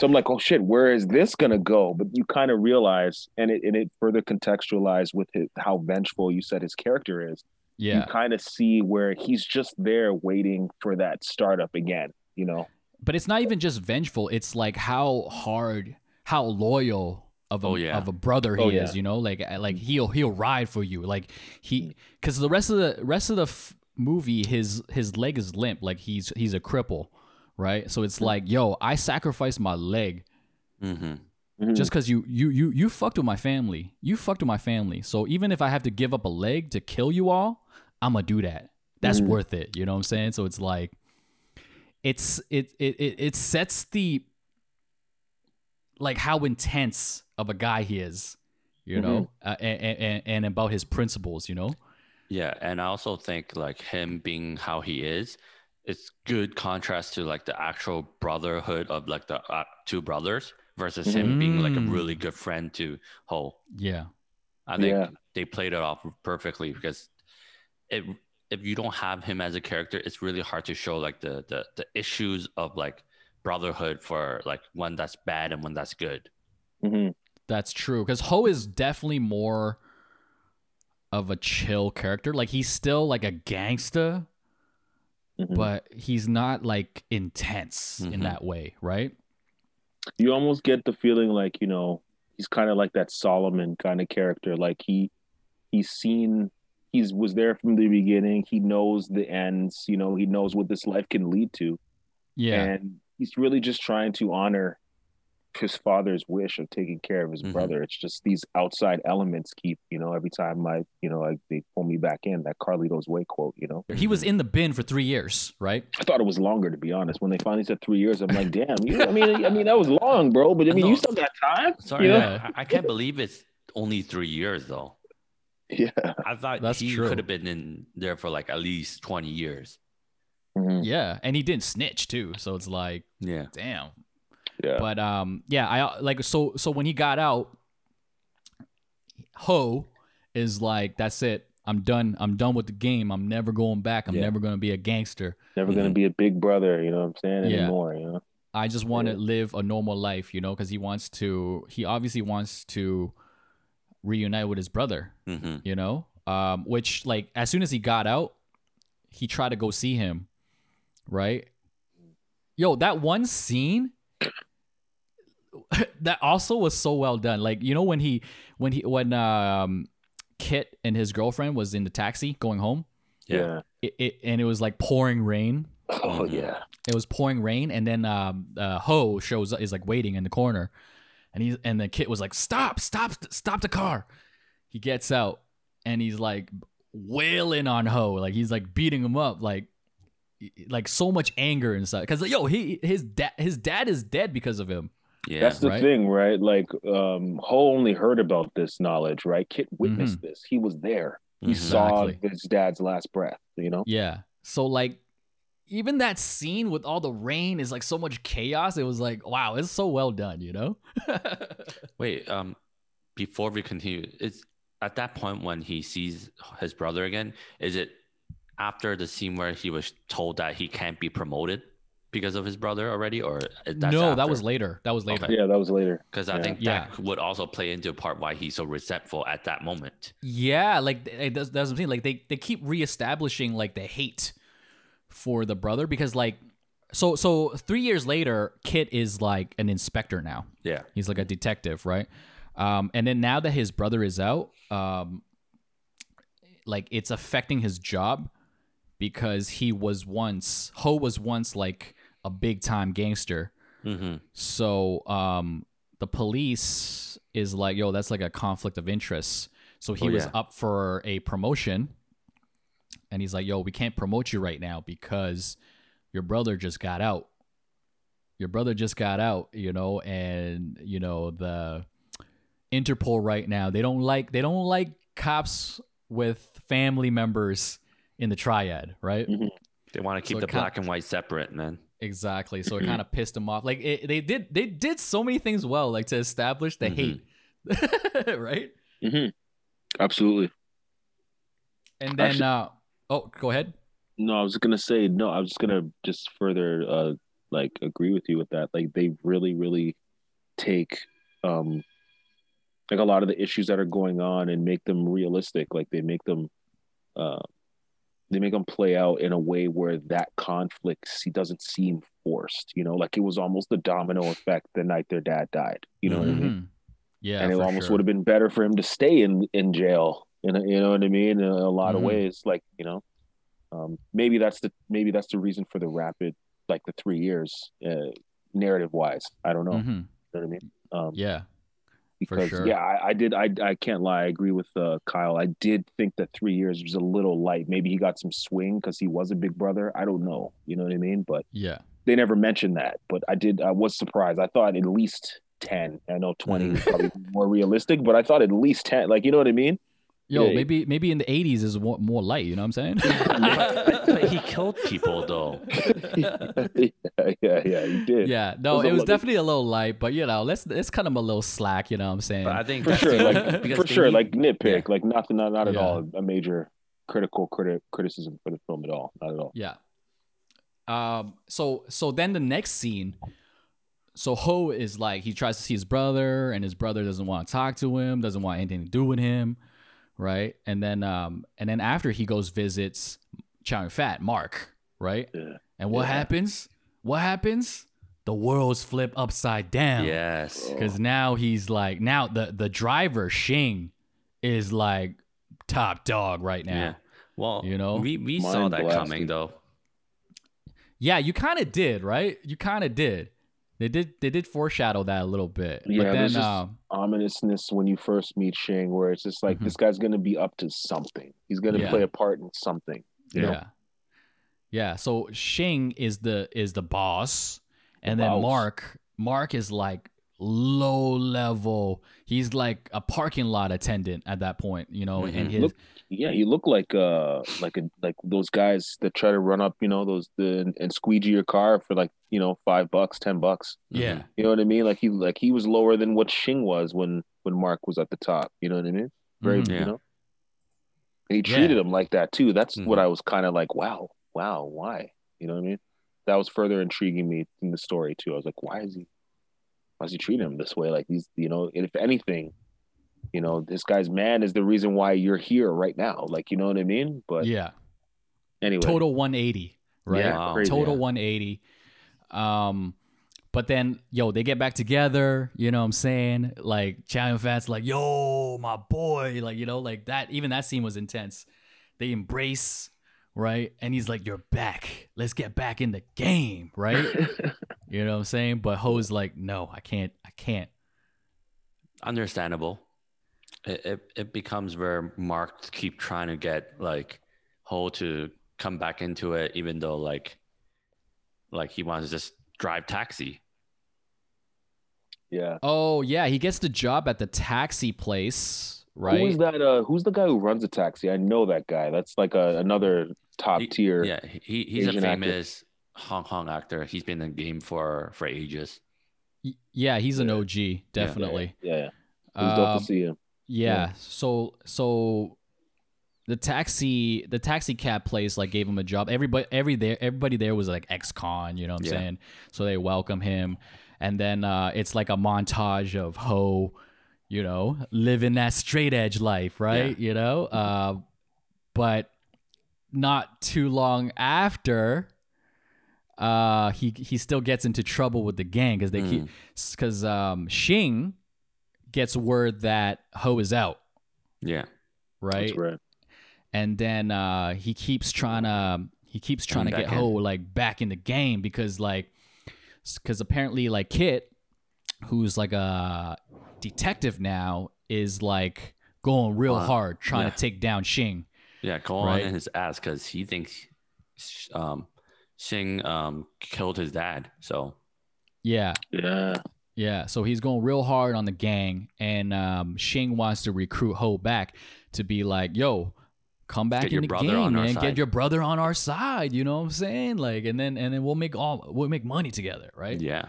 So I'm like, oh, shit, where is this going to go? But you kind of realize, and it, and it further contextualized with his, how vengeful you said his character is. Yeah. You kind of see where he's just there waiting for that startup again, you know? But it's not even just vengeful. It's like how hard, how loyal of a, oh, yeah. of a brother he oh, is, yeah. you know? Like, like he'll, he'll ride for you. Like he, cause the rest of the rest of the f- movie, his, his leg is limp. Like he's, he's a cripple. Right. So it's like, yo, I sacrificed my leg mm-hmm. Mm-hmm. just cause you, you, you, you fucked with my family. You fucked with my family. So even if I have to give up a leg to kill you all, I'm gonna do that. That's mm-hmm. worth it. You know what I'm saying? So it's like, it's it it it sets the like how intense of a guy he is, you mm-hmm. know, uh, and, and and about his principles, you know. Yeah, and I also think like him being how he is, it's good contrast to like the actual brotherhood of like the uh, two brothers versus mm-hmm. him being like a really good friend to Ho. Yeah, I think yeah. they played it off perfectly because. It, if you don't have him as a character, it's really hard to show like the, the the issues of like brotherhood for like one that's bad and one that's good. Mm-hmm. That's true because Ho is definitely more of a chill character. Like he's still like a gangster, mm-hmm. but he's not like intense mm-hmm. in that way, right? You almost get the feeling like you know he's kind of like that Solomon kind of character. Like he he's seen. He was there from the beginning. He knows the ends, you know, he knows what this life can lead to. Yeah. And he's really just trying to honor his father's wish of taking care of his mm-hmm. brother. It's just these outside elements keep, you know, every time I, you know, I, they pull me back in, that Carlito's Way quote, you know. He was in the bin for three years, right? I thought it was longer, to be honest. When they finally said three years, I'm like, damn, you know, I mean, I mean, that was long, bro. But I mean, no, you still got time. Sorry, you know? yeah, I can't believe it's only three years though. Yeah, I thought That's he could have been in there for like at least twenty years. Mm-hmm. Yeah, and he didn't snitch too, so it's like, yeah, damn. Yeah. But um, yeah, I like so so when he got out, Ho is like, that's it. I'm done. I'm done with the game. I'm never going back. I'm yeah. never gonna be a gangster. Never mm-hmm. gonna be a big brother. You know what I'm saying yeah. anymore. You know. I just want to yeah. live a normal life. You know, because he wants to. He obviously wants to reunite with his brother. Mm-hmm. You know, um, which like as soon as he got out, he tried to go see him, right? Yo, that one scene. That also was so well done. Like, you know, when he when he when um Kit and his girlfriend was in the taxi going home, yeah it, it and it was like pouring rain. Oh yeah it was pouring rain and then um uh Ho shows up, is like waiting in the corner, and he's and the Kit was like, stop stop stop the car. He gets out and he's like wailing on Ho, like he's like beating him up, like like so much anger inside, because like, yo, he his dad his dad is dead because of him. Yeah, that's the right? thing, right? Like, um, Ho only heard about this knowledge, right? Kit witnessed mm-hmm. this. He was there. He exactly. saw his dad's last breath, you know? Yeah. So, like, even that scene with all the rain is, like, so much chaos. It was like, wow, it's so well done, you know? Wait, um, before we continue, it's at that point when he sees his brother again, is it after the scene where he was told that he can't be promoted because of his brother already, or that's no after? that was later that was later okay. yeah that was later because yeah. I think that yeah. would also play into part why he's so resentful at that moment. Yeah, like that's, that's what I'm saying, like they they keep reestablishing like the hate for the brother, because like so so three years later Kit is like an inspector now. Yeah, he's like a detective, right? Um and then now that his brother is out, um like it's affecting his job, because he was once Ho was once like a big time gangster. Mm-hmm. So um, the police is like, yo, that's like a conflict of interest. So he oh, was yeah. up for a promotion, and he's like, yo, we can't promote you right now because your brother just got out. Your brother just got out, you know, and you know the Interpol right now, they don't like they don't like cops with family members in the triad, right? Mm-hmm. They want to keep so the kinda, black and white separate, man. Exactly. So it kind of pissed them off. Like it, they did, they did so many things well, like to establish the mm-hmm. hate, right? Mm-hmm. Absolutely. And then, Actually, uh, oh, go ahead. No, I was gonna say no. I was just gonna just further, uh, like agree with you with that. Like they really, really take, um, like a lot of the issues that are going on and make them realistic. Like they make them, uh. They make them play out in a way where that conflict he doesn't seem forced, you know, like it was almost the domino effect the night their dad died, you know mm-hmm. what I mean? Yeah. And it almost sure. would have been better for him to stay in, in jail, you know, you know what I mean? In a lot mm-hmm. of ways, like, you know, um, maybe that's the, maybe that's the reason for the rapid, like the three years uh, narrative wise. I don't know. Mm-hmm. You know what I mean? Um, yeah. Because sure. yeah, I, I did. I I can't lie. I agree with uh, Kyle. I did think that three years was a little light. Maybe he got some swing because he was a big brother. I don't know. You know what I mean? But yeah, they never mentioned that. But I did. I was surprised. I thought at least ten. I know twenty is probably more realistic, but I thought at least ten. Like, you know what I mean? Yo, yeah. maybe maybe in the eighties is more, more light. You know what I'm saying? But he killed people though. yeah, yeah, yeah, he did. Yeah, no, it was, it was definitely a little light, but you know, let's let's cut him a little slack. You know what I'm saying? But I think for that's sure, like, for sure, he, like nitpick, yeah. like nothing, not not at yeah. all a major critical criti- criticism for the film at all, not at all. Yeah. Um. So so then the next scene. So Ho is like, he tries to see his brother, and his brother doesn't want to talk to him, doesn't want anything to do with him. Right, and then um, and then after he goes visits Chow Yun-fat, Mark, right? Yeah. And what yeah. happens? What happens? The world's flipped upside down. Yes, because now he's like, now the the driver Shing is like top dog right now. Yeah. Well, you know, we we Mind saw that blasting. coming though. Yeah, you kind of did, right? You kind of did, They did they did foreshadow that a little bit. Yeah, but then um, ominousness when you first meet Shang, where it's just like, mm-hmm. this guy's gonna be up to something. He's gonna yeah. play a part in something. You yeah. know? Yeah. So Shang is the is the boss. And the then boss. Mark, Mark is like low level. He's like a parking lot attendant at that point, you know. Mm-hmm. And his look, yeah, you look like uh like a, like those guys that try to run up, you know, those the and squeegee your car for like, you know, five bucks, ten bucks. Yeah, you know what I mean. Like he like he was lower than what Shing was when when Mark was at the top. You know what I mean? Very, mm-hmm. yeah. you know. And he treated yeah. him like that too. That's mm-hmm. what I was kind of like, wow, wow, why? You know what I mean? That was further intriguing me in the story too. I was like, why is he? Why does he treat him this way? Like these, you know, if anything, you know, this guy's man is the reason why you're here right now. Like, you know what I mean? But yeah. Anyway. Total one eighty, right? Yeah, wow. Crazy, total yeah. one eighty. Um, but then, yo, they get back together, you know what I'm saying? Like Chow Yun-fat's like, yo, my boy. Like, you know, like that, even that scene was intense. They embrace, right? And he's like, you're back. Let's get back in the game, right? You know what I'm saying? But Ho's like, no, I can't. I can't. Understandable. It, it it becomes where Mark keep trying to get like Ho to come back into it, even though like like he wants to just drive taxi. Yeah. Oh yeah, he gets the job at the taxi place, right? Who's that? Uh, who's the guy who runs a taxi? I know that guy. That's like a, another top he, tier. Yeah, he he's Asian a famous. Actor. Hong Kong actor. He's been in the game for for ages. Yeah, he's an yeah. O G, definitely. Yeah, yeah, yeah. It was dope um, to see him. Yeah, yeah. So so the taxi the taxi cab place like gave him a job. Everybody every there everybody there was like ex-con, you know what I'm yeah. saying? So they welcome him, and then uh, it's like a montage of Ho, you know, living that straight edge life, right? Yeah. You know, uh, but not too long after. Uh, he he still gets into trouble with the gang because they mm. keep because um Shing gets word that Ho is out. Yeah, right. That's right. And then uh, he keeps trying to he keeps trying and to get in. Ho like back in the game because like because apparently like Kit, who's like a detective now, is like going real uh, hard trying yeah. to take down Shing. Yeah, going right? in his ass because he thinks um. Shing um killed his dad, so yeah yeah yeah so he's going real hard on the gang, and um Shing wants to recruit Ho back to be like, yo, come back in the game, man, get your brother on our side, you know what I'm saying, like, and then and then we'll make all we'll make money together, right? Yeah.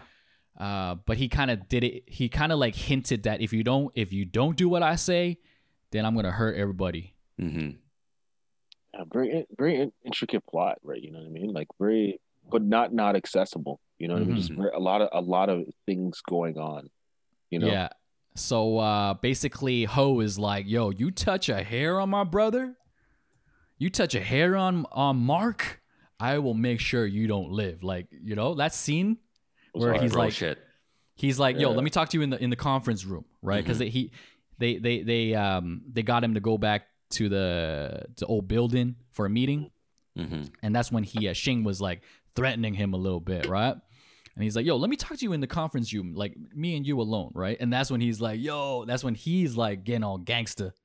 Uh but he kind of did it he kind of like hinted that if you don't if you don't do what I say, then I'm gonna hurt everybody. Mm-hmm. Yeah, very, very intricate plot, right? You know what I mean? Like very, but not not accessible. You know what mm-hmm. I mean? Just very, a lot of a lot of things going on. You know? Yeah. So uh, basically, Ho is like, "Yo, you touch a hair on my brother, you touch a hair on on Mark, I will make sure you don't live." Like, you know, that scene where he's like, shit. he's like, "Yo, yeah. let me talk to you in the in the conference room," right? Because mm-hmm. they, he, they they they um they got him to go back to the to old building for a meeting, mm-hmm. and that's when he uh, Shing was like threatening him a little bit, right? And he's like, "Yo, let me talk to you in the conference room, like me and you alone, right?" And that's when he's like, "Yo," that's when he's like getting all gangster.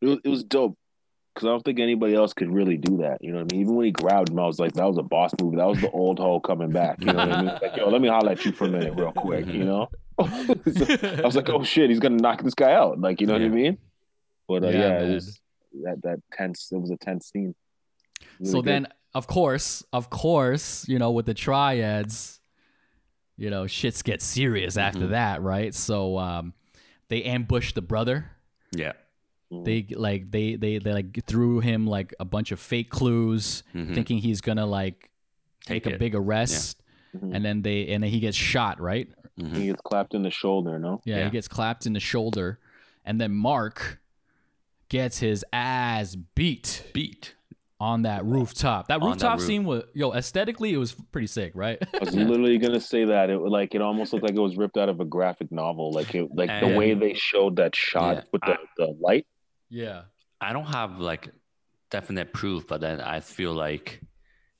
It was, it was dope because I don't think anybody else could really do that. You know what I mean? Even when he grabbed him, I was like, "That was a boss move. That was the old Ho coming back." You know what I mean? Like, "Yo, let me holler at you for a minute, real quick." You know? So I was like, "Oh shit, he's gonna knock this guy out!" Like, you know yeah. what I mean? But uh, yeah, yeah it was. That that tense, it was a tense scene. Really so good. Then, of course, of course, you know, with the triads, you know, shits get serious after mm-hmm. that, right? So um, they ambushed the brother. Yeah. They like they they they like threw him like a bunch of fake clues, mm-hmm. thinking he's gonna like take, take a big arrest, yeah. mm-hmm. and then they and then he gets shot, right? Mm-hmm. He gets clapped in the shoulder, no? Yeah, yeah, he gets clapped in the shoulder, and then Mark gets his ass beat, beat on that rooftop. That on rooftop that roof. Scene was, yo, aesthetically it was pretty sick, right? I was literally gonna say that it like it almost looked like it was ripped out of a graphic novel, like it like and, the way they showed that shot yeah, with the, I, the light. Yeah, I don't have like definite proof, but then I feel like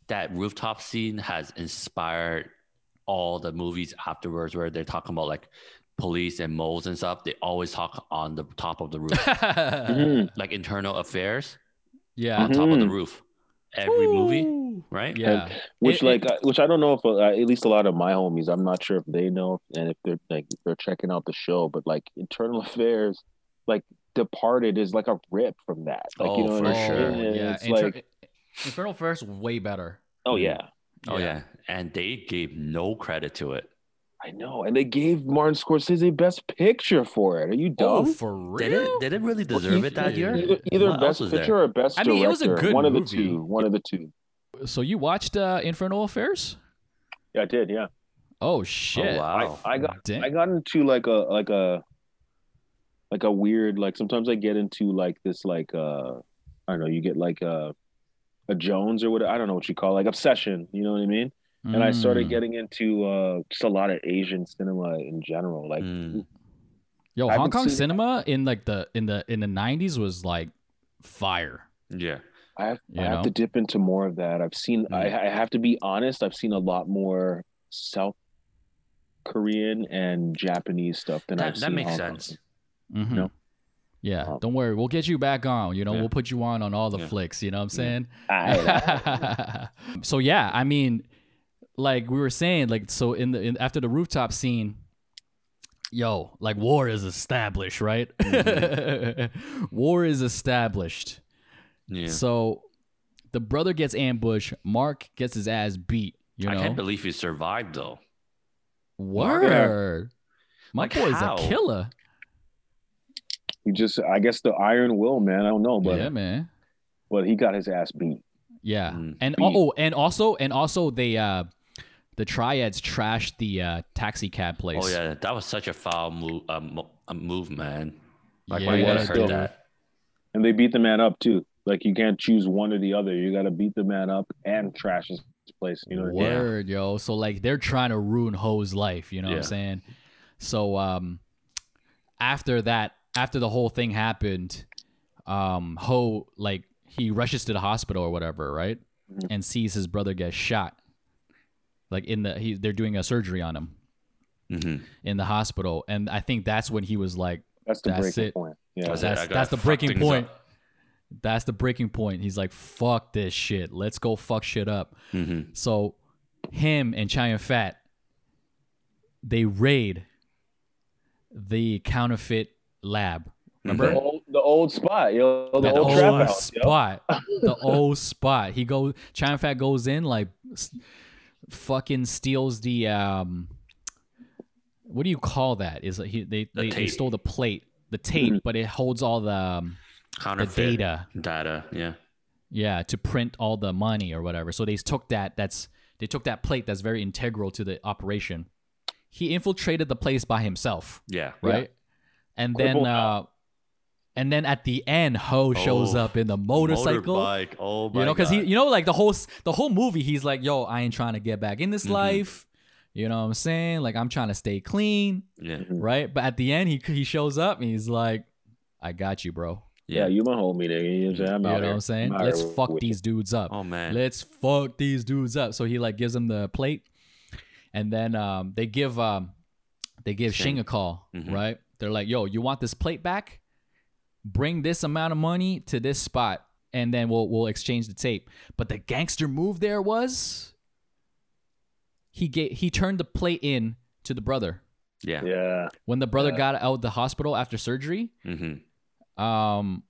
that rooftop scene has inspired all the movies afterwards where they're talking about like police and moles and stuff, they always talk on the top of the roof. Mm-hmm. Like Internal Affairs. Yeah. On mm-hmm. top of the roof. Every Ooh. movie, right? Yeah. And, which it, like, it, which I don't know if uh, at least a lot of my homies, I'm not sure if they know and if they're like if they're checking out the show, but like Internal Affairs, like Departed is like a rip from that. Like, oh, you know for what sure. I mean? Yeah. It's Inter- like, Internal Affairs way better. Oh yeah. Oh yeah. yeah. And they gave no credit to it. I know, and they gave Martin Scorsese Best Picture for it. Are you dumb? Oh, for real? Did it, did it really deserve it that year? Either, either Best Picture there? or Best Director. I mean, it was a good one movie. of the two. One of the two. So you watched uh, Infernal Affairs? Yeah, I did. Yeah. Oh shit! Oh, wow. I, I got Damn. I got into like a like a like a weird like sometimes I get into like this like uh I don't know you get like a a Jones or what I don't know what you call it, like obsession. You know what I mean? And mm. I started getting into uh, just a lot of Asian cinema in general. Like, mm. yo, Hong Kong cinema that. in like the in the in the nineties was like fire. Yeah, I have, I have to dip into more of that. I've seen. Mm. I, I have to be honest. I've seen a lot more South Korean and Japanese stuff than that, I've that seen. That makes Hong sense. Mm-hmm. No. Yeah, um, don't worry. We'll get you back on. You know, yeah. we'll put you on on all the yeah. flicks. You know what I'm saying? Yeah. So yeah, I mean. Like we were saying, like so in the in, after the rooftop scene, yo, like war is established, right? Mm-hmm. War is established. Yeah. So the brother gets ambushed. Mark gets his ass beat. You know? I can't believe he survived though. Word. Yeah. My like boy's how? a killer. He just, I guess, the iron will, man. I don't know, but yeah, man. But he got his ass beat. Yeah, mm, and beat. oh, and also, and also they. Uh, The triads trashed the uh, taxi cab place. Oh yeah, that was such a foul move, um, move man. Like yeah, when you guys heard dope. that, and they beat the man up too. Like you can't choose one or the other. You got to beat the man up and trash his place. You know. Word, yeah. yo. So like they're trying to ruin Ho's life. You know yeah. what I'm saying? So um, after that, after the whole thing happened, um, Ho like he rushes to the hospital or whatever, right? Mm-hmm. And sees his brother get shot. Like in the he, they're doing a surgery on him mm-hmm. in the hospital, and I think that's when he was like, "That's the that's breaking it. point." Yeah, that's that's, that's the breaking point. Up. That's the breaking point. He's like, "Fuck this shit. Let's go fuck shit up." Mm-hmm. So, him and Chow Yun-fat, they raid the counterfeit lab. Remember the old, the old spot, yo, the, the old, old trap house, spot, yo. the old spot. He goes, Chow Yun-fat goes in like. Fucking steals the um, what do you call that? Is he they the they, they stole the plate, the tape, mm-hmm. but it holds all the, um, the data, data, yeah, yeah, to print all the money or whatever. So they took that. That's they took that plate. That's very integral to the operation. He infiltrated the place by himself. Yeah, right. Yeah. And Cripple then, uh, and then at the end, Ho shows oh, up in the motorcycle. Motorbike. Oh my You know, because he, you know, like the whole the whole movie, he's like, "Yo, I ain't trying to get back in this mm-hmm. life." You know what I'm saying? Like I'm trying to stay clean. Yeah. Right. But at the end, he he shows up and he's like, "I got you, bro." Yeah, yeah you my homie, nigga. You know what I'm, you know what I'm saying? I'm Let's fuck these dudes up. Oh man. Let's fuck these dudes up. So he like gives him the plate, and then um they give um they give Shing, Shing a call. Mm-hmm. Right? They're like, "Yo, you want this plate back? Bring this amount of money to this spot, and then we'll we'll exchange the tape." But the gangster move there was he gave, he turned the plate in to the brother. Yeah, yeah. When the brother yeah. got out of the hospital after surgery, mm-hmm. um,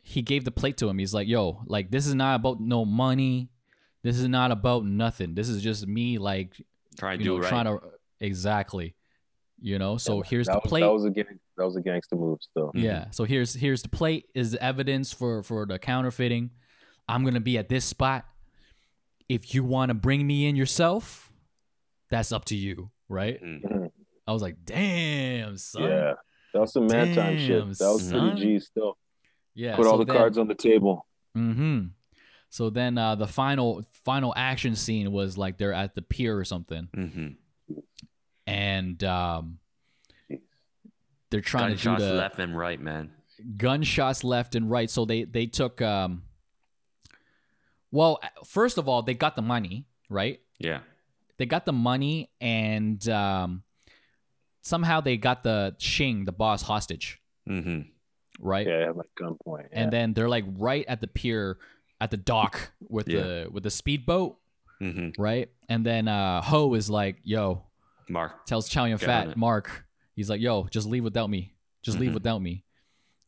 he gave the plate to him. He's like, "Yo, like this is not about no money. This is not about nothing. This is just me like trying to do know, right. trying to exactly." You know, so yeah, here's the was, plate. That was a gang, that was a gangster move, still. Yeah. So here's here's the plate is the evidence for for the counterfeiting. I'm gonna be at this spot. If you want to bring me in yourself, that's up to you, right? Mm-hmm. I was like, damn, son. Yeah, that was some man time shit. That was pretty G still. Yeah. Put so all the then, cards on the table. Mm-hmm. So then uh, the final final action scene was like they're at the pier or something. Mm-hmm. And um, they're trying gunshots to do the left and right, man. Gunshots left and right. So they they took. Um, well, first of all, they got the money, right? Yeah. they got the money, and um, somehow they got the Shing, the boss, hostage. Mm-hmm. Right? Yeah, like gunpoint. Yeah. And then they're like right at the pier, at the dock with yeah. the with the speedboat. Mm-hmm. Right? And then uh, Ho is like, yo, Mark tells Chow Yun-fat, Mark, he's like, yo, just leave without me. Just mm-hmm. leave without me.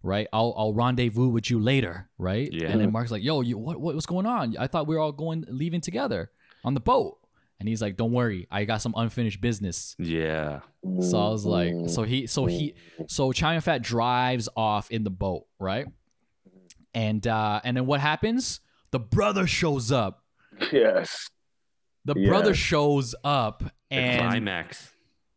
Right? I'll I'll rendezvous with you later. Right? Yeah. And then Mark's like, yo, you what, what what's going on? I thought we were all going leaving together on the boat. And he's like, don't worry, I got some unfinished business. Yeah. So I was like, so he so he so Chow Yun-fat drives off in the boat, right? And uh, and then what happens? The brother shows up. Yes. The yes. brother shows up and the climax.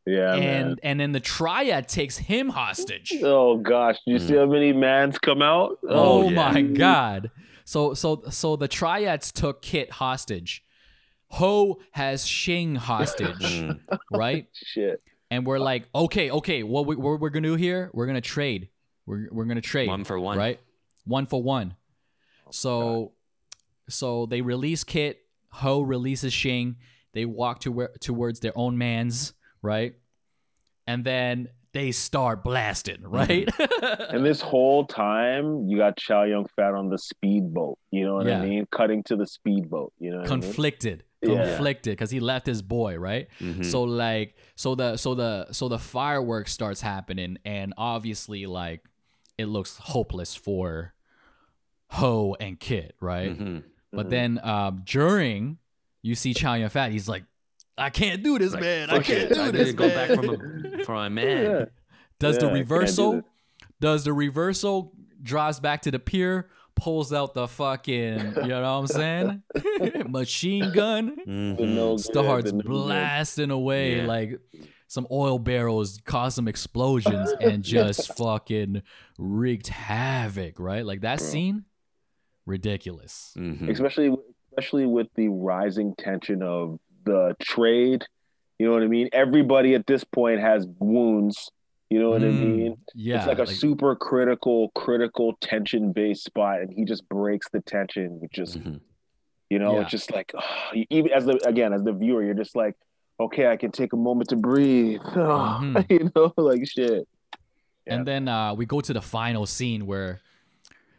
Yeah, and man. and then the triad takes him hostage. Oh gosh, you mm. see how many mans come out? Oh, oh yeah. my god. So so so the triads took Kit hostage. Ho has Shing hostage, right? Shit. And we're like, okay, okay, what we, what we're going to do here? We're going to trade. We're we're going to trade. One for one. Right? One for one. Oh, so god. so they release Kit, Ho releases Shing. They walk to where, towards their own mans. Right, and then they start blasting. Right, and this whole time you got Chow Yun-fat on the speedboat. You know what yeah. I mean? Cutting to the speedboat. You know, what conflicted, I mean? conflicted, because yeah. he left his boy. Right, mm-hmm. so like, so the, so the, so the fireworks starts happening, and obviously, like, it looks hopeless for Ho and Kit. Right, mm-hmm. but mm-hmm. then um, during you see Chow Yun-fat, he's like, I can't do this, like, man. I can't it. do I this, go man. Go back from a, from a man. Yeah. Does yeah, the reversal, do does the reversal, drives back to the pier, pulls out the fucking, you know what I'm saying? Machine gun. Mm-hmm. No starts no blasting good. away yeah. like some oil barrels, cause some explosions, and just fucking wreaked havoc, right? Like that Bro. scene, ridiculous. Mm-hmm. Especially, especially with the rising tension of the trade, you know what I mean? Everybody at this point has wounds, you know what mm, I mean? Yeah, it's like a like, super critical, critical tension-based spot, and he just breaks the tension. Which just, mm-hmm. you know, yeah. it's just like, oh, you, even as the again as the viewer, you're just like, okay, I can take a moment to breathe, oh, mm-hmm. you know, like shit. Yeah. And then uh, we go to the final scene where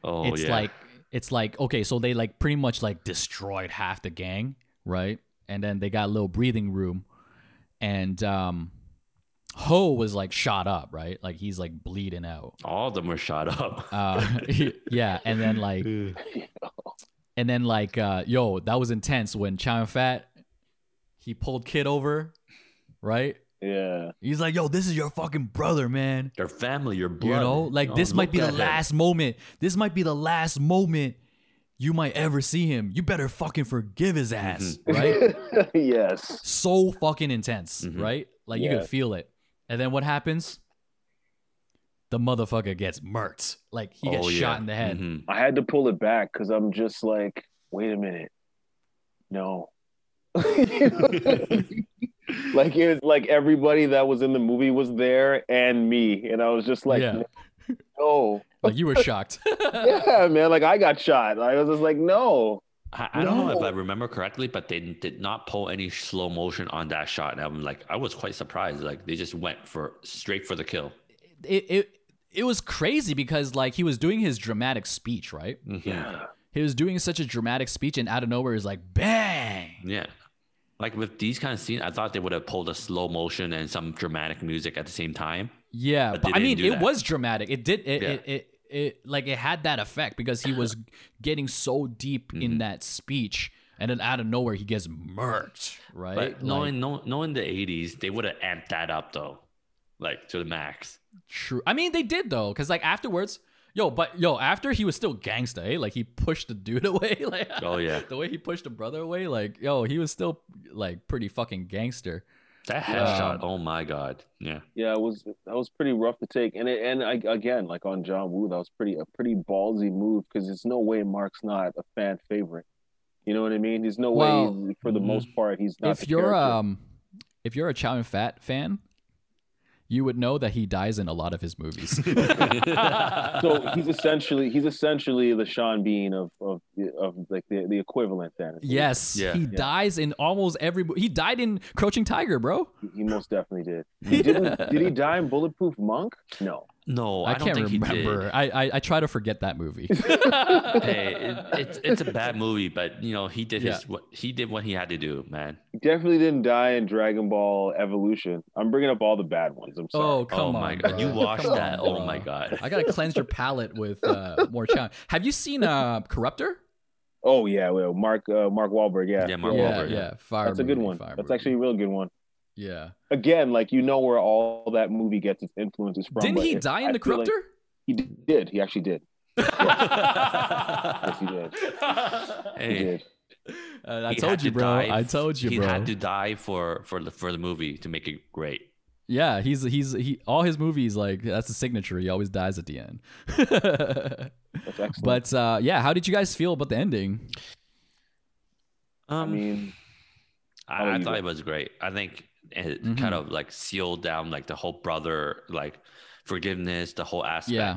oh, it's yeah. like it's like okay, so they like pretty much like destroyed half the gang, right? And then they got a little breathing room, and um, Ho was like shot up, right? Like he's like bleeding out. All of them were shot up. uh, yeah, and then like, and then like, uh, yo, that was intense when Chow Yun-fat, he pulled Kid over, right? Yeah. He's like, yo, this is your fucking brother, man. Your family, your brother. You know, like oh, this might be the last him. moment. This might be the last moment. You might ever see him. You better fucking forgive his ass, mm-hmm. right? yes. So fucking intense, mm-hmm. right? Like yeah. you can feel it. And then what happens? The motherfucker gets murked. Like he gets oh, yeah. shot in the head. Mm-hmm. I had to pull it back because I'm just like, wait a minute, no. Like it was like everybody that was in the movie was there and me, and I was just like, yeah. no. Like you were shocked. yeah, man. Like I got shot. I was just like, no. I, I no. don't know if I remember correctly, but they did not pull any slow motion on that shot. And I'm like, I was quite surprised. Like they just went for straight for the kill. It it it was crazy because like he was doing his dramatic speech, right? Mm-hmm. Yeah. He was doing such a dramatic speech, and out of nowhere, he's like, bang. Yeah. Like with these kind of scenes, I thought they would have pulled a slow motion and some dramatic music at the same time. Yeah, but, but I mean, it that. was dramatic. It did. It, yeah. it, it it like it had that effect because he was getting so deep mm-hmm. in that speech, and then out of nowhere he gets murked, right? But like, knowing no, knowing the eighties, they would have amped that up though, like to the max. True. I mean, they did though, because like afterwards. Yo, but yo, after he was still gangsta, eh? Like he pushed the dude away. Like, oh yeah, the way he pushed the brother away, like yo, he was still like pretty fucking gangster. That headshot, um, oh my god, yeah, yeah, it was that was pretty rough to take, and it, and I, again, like on John Woo, that was pretty a pretty ballsy move because there's no way Mark's not a fan favorite. You know what I mean? There's no well, way for the most part he's not. If the you're character. um, if you're a Chow Yun-fat fan, you would know that he dies in a lot of his movies. So he's essentially he's essentially the Sean Bean of of, of like the, the equivalent then. Yes, yeah. he yeah. dies in almost every. He died in Crouching Tiger, bro. He most definitely did. He yeah. didn't, did he die in Bulletproof Monk? No. No, I, I don't can't think remember. He did. I, I I try to forget that movie. Hey, it, it's it's a bad movie, but you know he did his yeah. what he did what he had to do, man. He definitely didn't die in Dragon Ball Evolution. I'm bringing up all the bad ones. I'm sorry. Oh come oh, on, my god, bro. You watched that? On, oh my god, I gotta cleanse your palate with uh, more challenge. Have you seen uh, Corruptor? Oh yeah, well Mark uh, Mark Wahlberg, yeah, yeah, Mark yeah, Wahlberg, yeah. yeah. Fire That's movie, a good one. That's movie. Actually a real good one. Yeah. Again, like you know where all that movie gets its influences from. Didn't he die in The Corruptor? Like he did. He actually did. Yeah. Yes, he did. Hey. He did. Uh, I, he told you, bro. I told you, he bro. He had to die for for the for the movie to make it great. Yeah, he's he's he. All his movies, like that's a signature. He always dies at the end. That's excellent. But uh, yeah, how did you guys feel about the ending? Um, I mean, I, I thought it was great. I think. It mm-hmm. kind of like sealed down like the whole brother like forgiveness, the whole aspect. Yeah.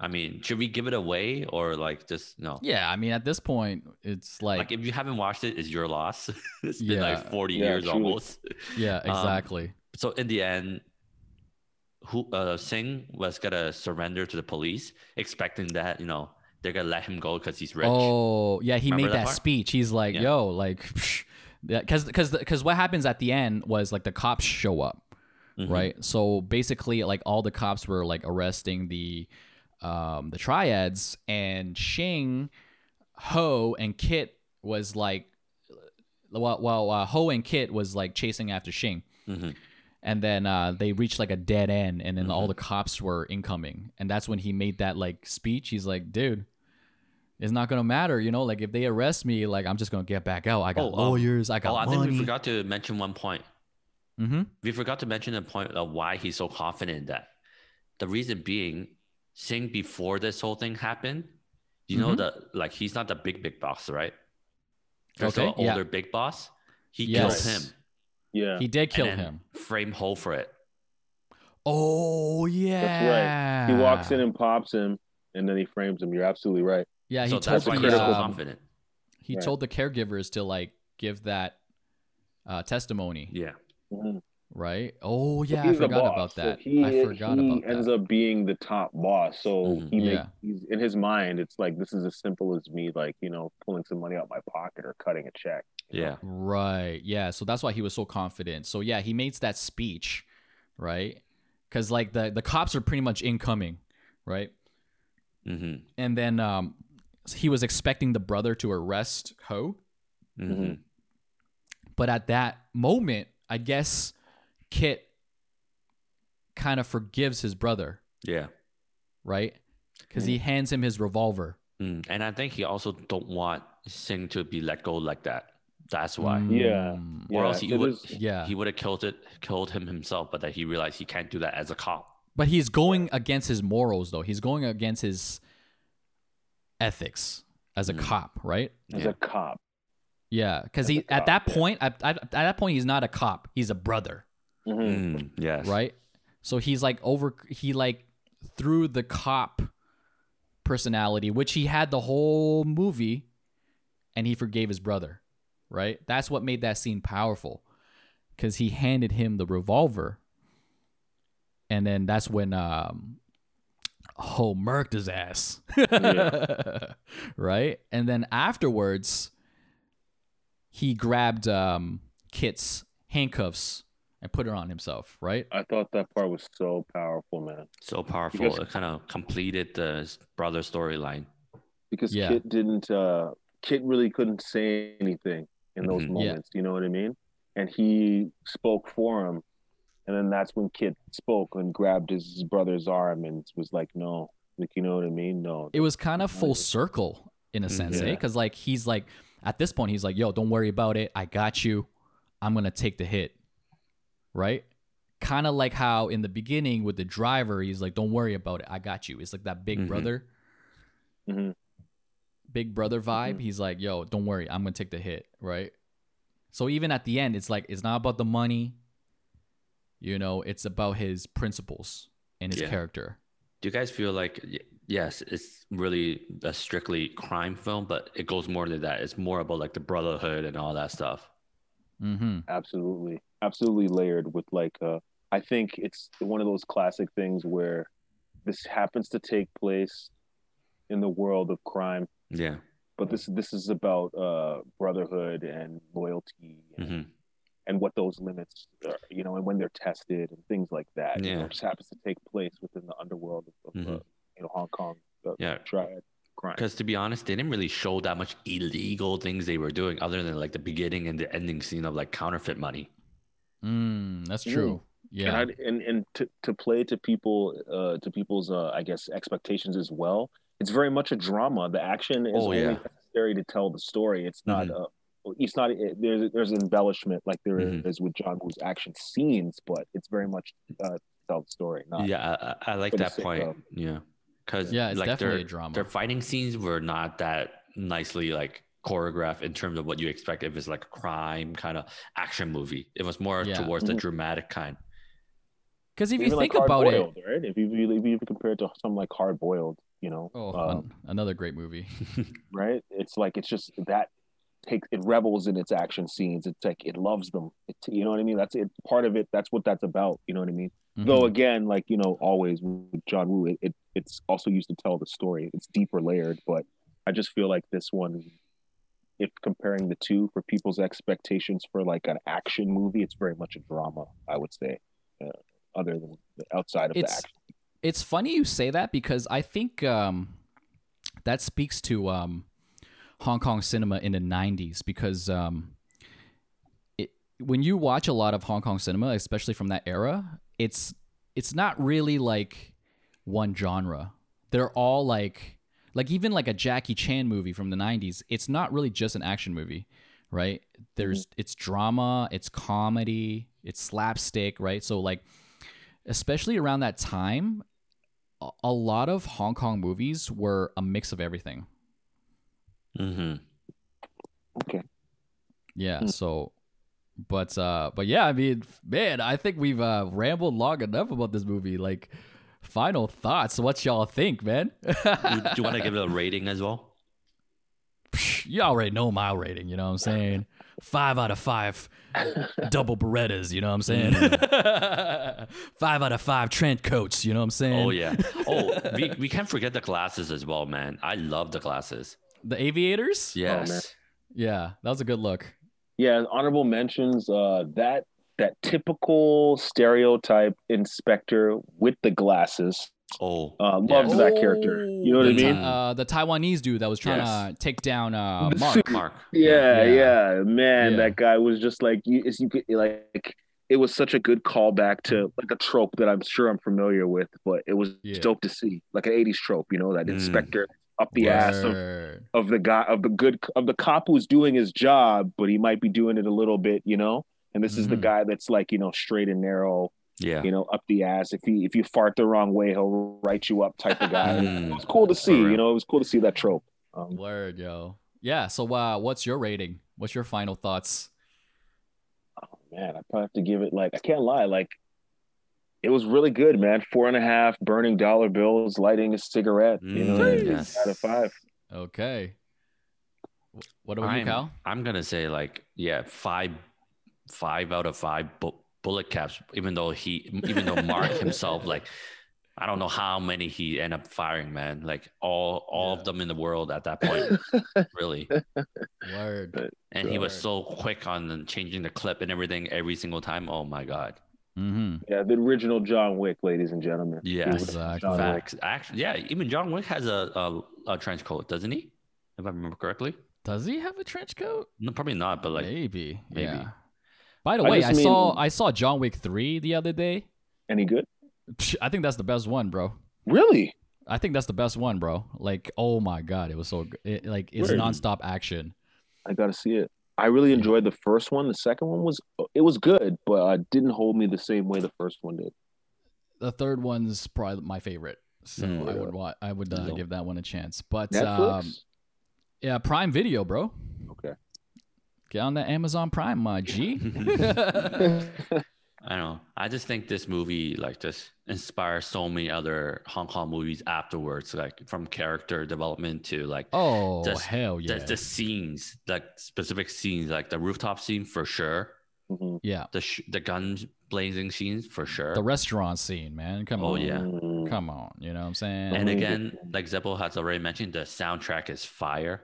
I mean, should we give it away or like just no? Yeah, I mean at this point it's like, like if you haven't watched it, it's your loss. It's yeah. been like forty yeah, years truly. Almost. Yeah, exactly. Um, so in the end, who uh, Singh was gonna surrender to the police, expecting that you know they're gonna let him go because he's rich. Oh yeah, he Remember made that, that speech. He's like, yeah. yo, like. Psh. Yeah, because because because what happens at the end was like the cops show up, mm-hmm. right? So basically, like all the cops were like arresting the, um, the triads, and Shing, Ho, and Kit was like, well, well uh, Ho and Kit was like chasing after Shing, mm-hmm. and then uh, they reached like a dead end, and then mm-hmm. all the cops were incoming, and that's when he made that like speech. He's like, dude. It's not gonna matter, you know. Like if they arrest me, like I'm just gonna get back out. I got oh, lawyers. I got. Oh, I money. think we forgot to mention one point. Mm-hmm. We forgot to mention the point of why he's so confident in that. The reason being, Singh before this whole thing happened, you mm-hmm. know that like he's not the big big boss, right? There's okay. the older yeah. big boss. He yes. killed him. Yeah, he did kill and him. Frame Ho for it. Oh yeah, that's right. He walks in and pops him, and then he frames him. You're absolutely right. Yeah, he so told that's why the, um, confident. He right. told the caregivers to like give that uh, testimony. Yeah. Mm-hmm. Right. Oh yeah, so I forgot about that. So he, I forgot he about that. He ends up being the top boss, so mm-hmm. he makes, yeah. he's in his mind. It's like this is as simple as me, like you know, pulling some money out of my pocket or cutting a check. Yeah. Know? Right. Yeah. So that's why he was so confident. So yeah, he makes that speech, right? Because like the the cops are pretty much incoming, right? Mm-hmm. And then um. he was expecting the brother to arrest Ho. Mm-hmm. But at that moment, I guess Kit kind of forgives his brother. Yeah. Right? Because mm. he hands him his revolver. Mm. And I think he also don't want Singh to be let go like that. That's why. Yeah. Or yeah. else he would, is, yeah. he would have killed it, killed him himself, but that he realized he can't do that as a cop. But he's going against his morals, though. He's going against his... ethics as a mm. cop, right? As yeah. a cop. Yeah, because he cop, at that yeah. point, at, at, at that point, he's not a cop. He's a brother. Mm-hmm. Mm, yes. Right. So he's like over. He like threw the cop personality, which he had the whole movie, and he forgave his brother. Right. That's what made that scene powerful, because he handed him the revolver, and then that's when um. Ho murked his ass. yeah. Right? And then afterwards, he grabbed um, Kit's handcuffs and put it on himself, right? I thought that part was so powerful, man. So powerful. Because it kind of completed the brother storyline. Because yeah. Kit didn't, uh, Kit really couldn't say anything in those mm-hmm. moments. Yeah. You know what I mean? And he spoke for him. And then that's when Kit spoke and grabbed his brother's arm and was like, no, like, you know what I mean? No. It was kind of full circle in a sense, yeah. eh? Because like, he's like, at this point, he's like, yo, don't worry about it. I got you. I'm going to take the hit. Right? Kind of like how in the beginning with the driver, he's like, don't worry about it. I got you. It's like that big mm-hmm. brother, mm-hmm. big brother vibe. Mm-hmm. He's like, yo, don't worry. I'm going to take the hit. Right? So even at the end, it's like, it's not about the money. You know, it's about his principles and his yeah. character. Do you guys feel like, yes, it's really a strictly crime film, but it goes more than that. It's more about like the brotherhood and all that stuff. Mm-hmm. Absolutely. Absolutely layered with like, uh, I think it's one of those classic things where this happens to take place in the world of crime. Yeah. But this this is about uh, brotherhood and loyalty and, mm-hmm. and what those limits are, you know, and when they're tested and things like that. Yeah. You know, it just happens to take place within the underworld of, of mm-hmm. uh, you know, Hong Kong uh, yeah. triad crime. Because to be honest, they didn't really show that much illegal things they were doing other than like the beginning and the ending scene of like counterfeit money. Mm, that's true. Mm. Yeah. And, I, and and to to play to people uh, to people's uh, I guess expectations as well. It's very much a drama. The action is oh, only yeah. necessary to tell the story. It's not. Mm-hmm. Uh, it's not. It, there's there's embellishment like there mm-hmm. is with John Woo's action scenes, but it's very much uh, to tell the story. Not yeah, I, I like that point. Of, yeah, because yeah, it's like definitely their, a drama. Their fighting scenes were not that nicely like choreographed in terms of what you expect if it's like a crime kind of action movie. It was more yeah. towards mm-hmm. the dramatic kind. Because if Even you think like about boiled, it, right? If you if you compare it to something like Hard Boiled. You know, oh, um, another great movie, right? It's like it's just that takes it revels in its action scenes. It's like it loves them. It, you know what I mean? That's it. Part of it. That's what that's about. You know what I mean? Mm-hmm. Though again, like you know, always with John Woo, it, it it's also used to tell the story. It's deeper layered, but I just feel like this one, if comparing the two for people's expectations for like an action movie, it's very much a drama. I would say, uh, other than outside of it's- the action. It's funny you say that because I think um, that speaks to um, Hong Kong cinema in the nineties because um, it, when you watch a lot of Hong Kong cinema, especially from that era, it's it's not really like one genre. They're all like like even like a Jackie Chan movie from the nineties. It's not really just an action movie, right? There's it's drama, it's comedy, it's slapstick, right? So like. Especially around that time, a lot of Hong Kong movies were a mix of everything. Mm-hmm. Okay. Yeah. Mm. So, but uh, but yeah, I mean, man, I think we've uh, rambled long enough about this movie. Like, final thoughts. What y'all think, man? do, do you want to give it a rating as well? You already know my rating. You know what I'm saying? Five out of five double Berettas, you know what I'm saying? Mm. Five out of five trench coats, you know what I'm saying? Oh, yeah. Oh, we, we can't forget the glasses as well, man. I love the glasses. The aviators? Yes. Oh, yeah, that was a good look. Yeah, honorable mentions, uh, that that typical stereotype inspector with the glasses. Oh, uh, loved yes. that character. You know the, what I mean? Uh, the Taiwanese dude that was trying yes. to take down uh, Mark. Mark. Yeah, yeah, yeah. man, yeah. that guy was just like, you, you could, like, it was such a good callback to like a trope that I'm sure I'm familiar with, but it was yeah. dope to see, like an eighties trope. You know, that mm. inspector up the Word. ass of, of the guy of the good of the cop who's doing his job, but he might be doing it a little bit, you know. And this mm-hmm. is the guy that's like, you know, straight and narrow. Yeah, you know, up the ass. If he if you fart the wrong way, he'll write you up, type of guy. It was cool to see. You know, it was cool to see that trope. Um, Word, yo, yeah. So, uh, what's your rating? What's your final thoughts? Oh man, I probably have to give it like I can't lie. Like, it was really good, man. Four and a half, burning dollar bills, lighting a cigarette. You know, yes. out of five. Okay. What about you, Cal? I'm gonna say like yeah, five, five out of five. But bullet caps, even though he, even though Mark himself, like, I don't know how many he ended up firing, man. Like all, all yeah. of them in the world at that point, really. Word. And Word. he was so quick on changing the clip and everything every single time. Oh my God. Mm-hmm. Yeah, the original John Wick, ladies and gentlemen. Yeah, exactly. Facts. Actually, yeah, even John Wick has a, a a trench coat, doesn't he? If I remember correctly. Does he have a trench coat? No, probably not. But like, maybe, maybe. Yeah. By the way, I, I mean, saw I saw John Wick three the other day. Any good? I think that's the best one, bro. Really? I think that's the best one, bro. Like, oh my God, it was so good. It, like, it's Where? nonstop action. I gotta see it. I really enjoyed the first one. The second one was it was good, but uh, didn't hold me the same way the first one did. The third one's probably my favorite, so mm, yeah. I would want, I would uh, give that one a chance. But Netflix? Um, yeah, Prime Video, bro. Okay. Get on the Amazon Prime, my G. I don't know. I just think this movie like just inspires so many other Hong Kong movies afterwards, like from character development to like oh just, hell yeah, the, the scenes, like specific scenes, like the rooftop scene for sure. Mm-hmm. Yeah, the sh- the gun blazing scenes for sure. The restaurant scene, man. Come oh, on, yeah, come on. You know what I'm saying? And again, like Zeppo has already mentioned, the soundtrack is fire.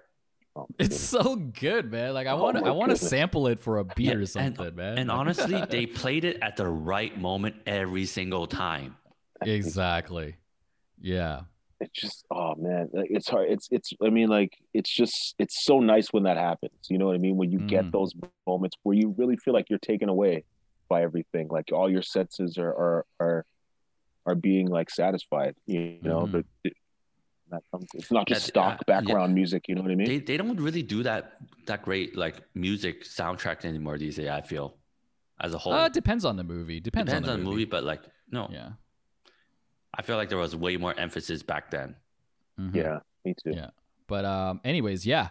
Oh, it's so good, man. Like I want to, oh I want to sample it for a beat and, or something, and, man. And honestly, they played it at the right moment every single time. Exactly. Yeah. It's just, oh man, it's hard. It's, it's. I mean, like it's just, it's so nice when that happens. You know what I mean? When you mm. get those moments where you really feel like you're taken away by everything, like all your senses are are are, are being like satisfied. You know, mm. but. It, it's not just stock uh, background yeah. music, you know what I mean? They, they don't really do that that great like music soundtrack anymore these days, I feel, as a whole. Uh, it depends on the movie. Depends, depends on the, on the movie. movie, but like no. Yeah. I feel like there was way more emphasis back then. Mm-hmm. Yeah, me too. Yeah. But um anyways, yeah.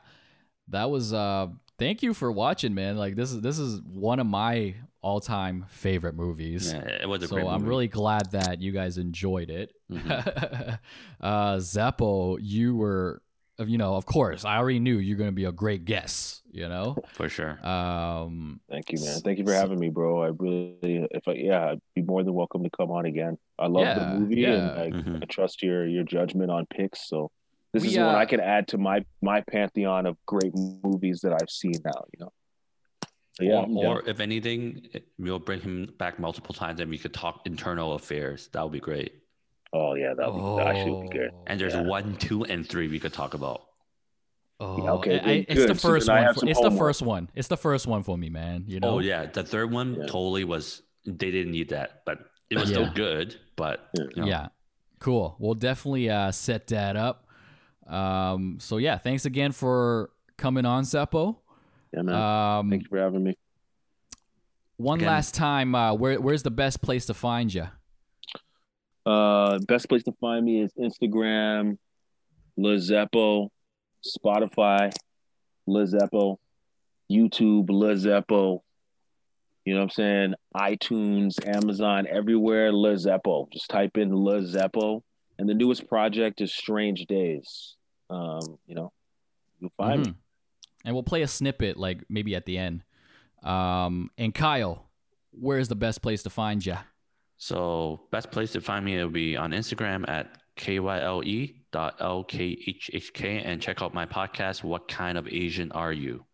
That was uh thank you for watching, man. Like this is this is one of my all-time favorite movies. Yeah, it was a so great movie. I'm really glad that you guys enjoyed it. Mm-hmm. uh, Zeppo, you were, you know, of course, I already knew you're going to be a great guest, you know, for sure. Um, Thank you, man. Thank you for having me, bro. I really, if I, yeah, I'd be more than welcome to come on again. I love yeah, the movie yeah. and I, mm-hmm. I trust your, your judgment on picks. So this we, is uh, one I can add to my, my pantheon of great movies that I've seen now, you know? Yeah, or, or if anything, we'll bring him back multiple times and we could talk internal affairs. That would be great. Oh, yeah. That would be, oh, actually be good. And there's yeah. one, two, and three we could talk about. Oh, yeah, okay. I, it's the first so one. For, it's homework. the first one. It's the first one for me, man. You know? Oh, yeah. The third one yeah. totally was, they didn't need that, but it was yeah. still good. But yeah. You know. yeah. Cool. We'll definitely uh, set that up. Um, so, yeah. Thanks again for coming on, Zeppo. Yeah, man. Um, Thank you for having me. One Again. last time, uh, where where's the best place to find you? Uh, best place to find me is Instagram, Lizeppo, Spotify, Lizeppo, YouTube, Lizeppo. You know what I'm saying? iTunes, Amazon, everywhere, Lizeppo. Just type in Lizeppo. And the newest project is Strange Days. Um, you know, you'll find mm-hmm. me. And we'll play a snippet, like, maybe at the end. Um, and Kyle, where is the best place to find you? So, best place to find me will be on Instagram at K Y L E dot L K H H K. And check out my podcast, What Kind of Asian Are You?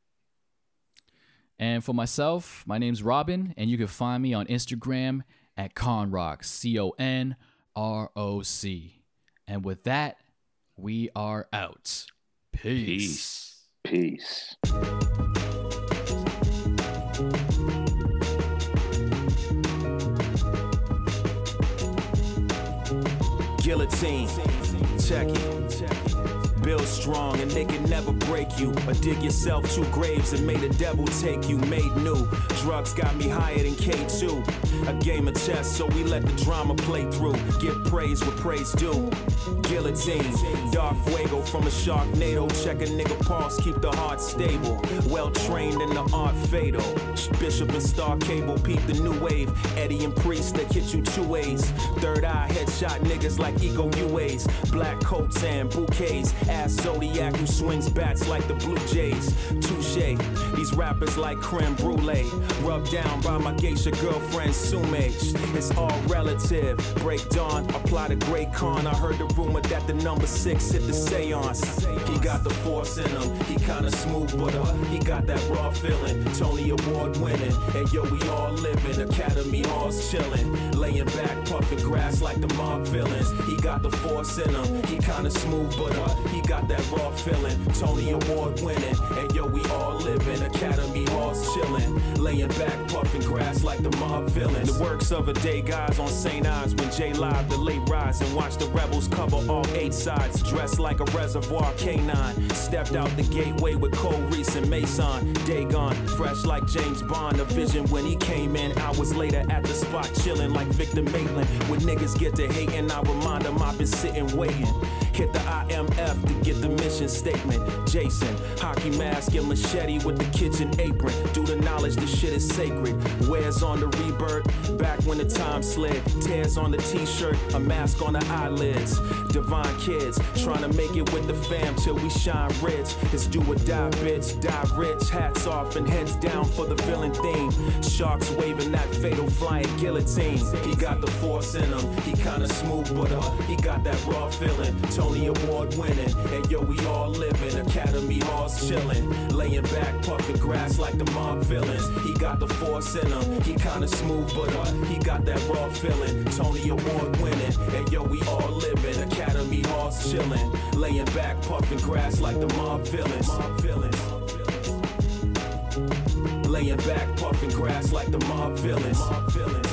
And for myself, my name's Robin. And you can find me on Instagram at Conrock, C O N R O C. And with that, we are out. Peace. Peace. Peace. Guillotine, check it. Build strong and they can never break you. Or dig yourself two graves and may the devil take you. Made new. Drugs got me higher than K two. A game of chess, so we let the drama play through. Give praise what praise due. Guillotine, Darth Fuego from a Sharknado. Check a nigga pulse, keep the heart stable. Well trained in the art fatal. Bishop and Star Cable, peep the new wave. Eddie and Priest, they hit you two ways. Third eye headshot niggas like Ego U A's. Black coats and bouquets. Ass Zodiac who swings bats like the Blue Jays. Touche, these rappers like creme brulee. Rubbed down by my geisha girlfriend Sumage. It's all relative. Break dawn, apply the great con. I heard the rumor that the number six hit the seance. He got the force in him. He kinda smooth, but uh, he got that raw feeling. Tony Award winning. And yo, we all living. Academy Halls chilling. Laying back, puffing grass like the mob villains. He got the force in him. He kinda smooth, but uh, he got that raw feeling. Tony Award winning. And yo, we all living. Academy Halls chilling. Laying back, puffing grass like the mob villains. The works of a day, guys, on Saint Ives when Jay live the late rise and watch the rebels cover all eight sides, dressed like a reservoir canine. Stepped out the gateway with Cole Reese and Mason. Dagon, fresh like James Bond. A vision when he came in. Hours later at the spot, chilling like Victor Maitland. When niggas get to hating, I remind them I've been sitting waiting. Hit the I M F to get the mission statement. Jason, hockey mask and machete with the kitchen apron. Due to knowledge this shit is sacred. Wears on the rebirth, back when the time slid. Tears on the t-shirt, a mask on the eyelids. Divine kids, trying to make it with the fam till we shine rich. It's do or die, bitch, die rich. Hats off and heads down for the villain theme. Sharks waving that fatal flying guillotine. He got the force in him, he kinda smooth but uh, he got that raw feeling. Tony Award winning, and yo, we all living. Academy Halls chilling, laying back, puffing grass like the mob villains. He got the force in him, he kinda smooth but uh, he got that raw feeling. Tony Award winning, and yo, we all living. Academy Halls chilling, laying back, puffing grass like the mob villains. Mob villains. Laying back, puffing grass like the mob villains. Mob villains.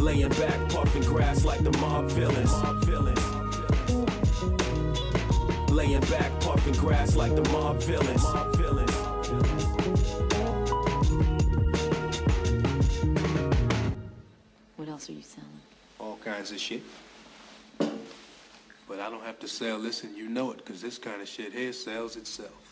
Laying back, puffing grass like the mob villains. Mob villains. Laying back, puffing grass like the mob villains. Mob villains. What else are you selling? All kinds of shit. But I don't have to sell this, and you know it, because this kind of shit here sells itself.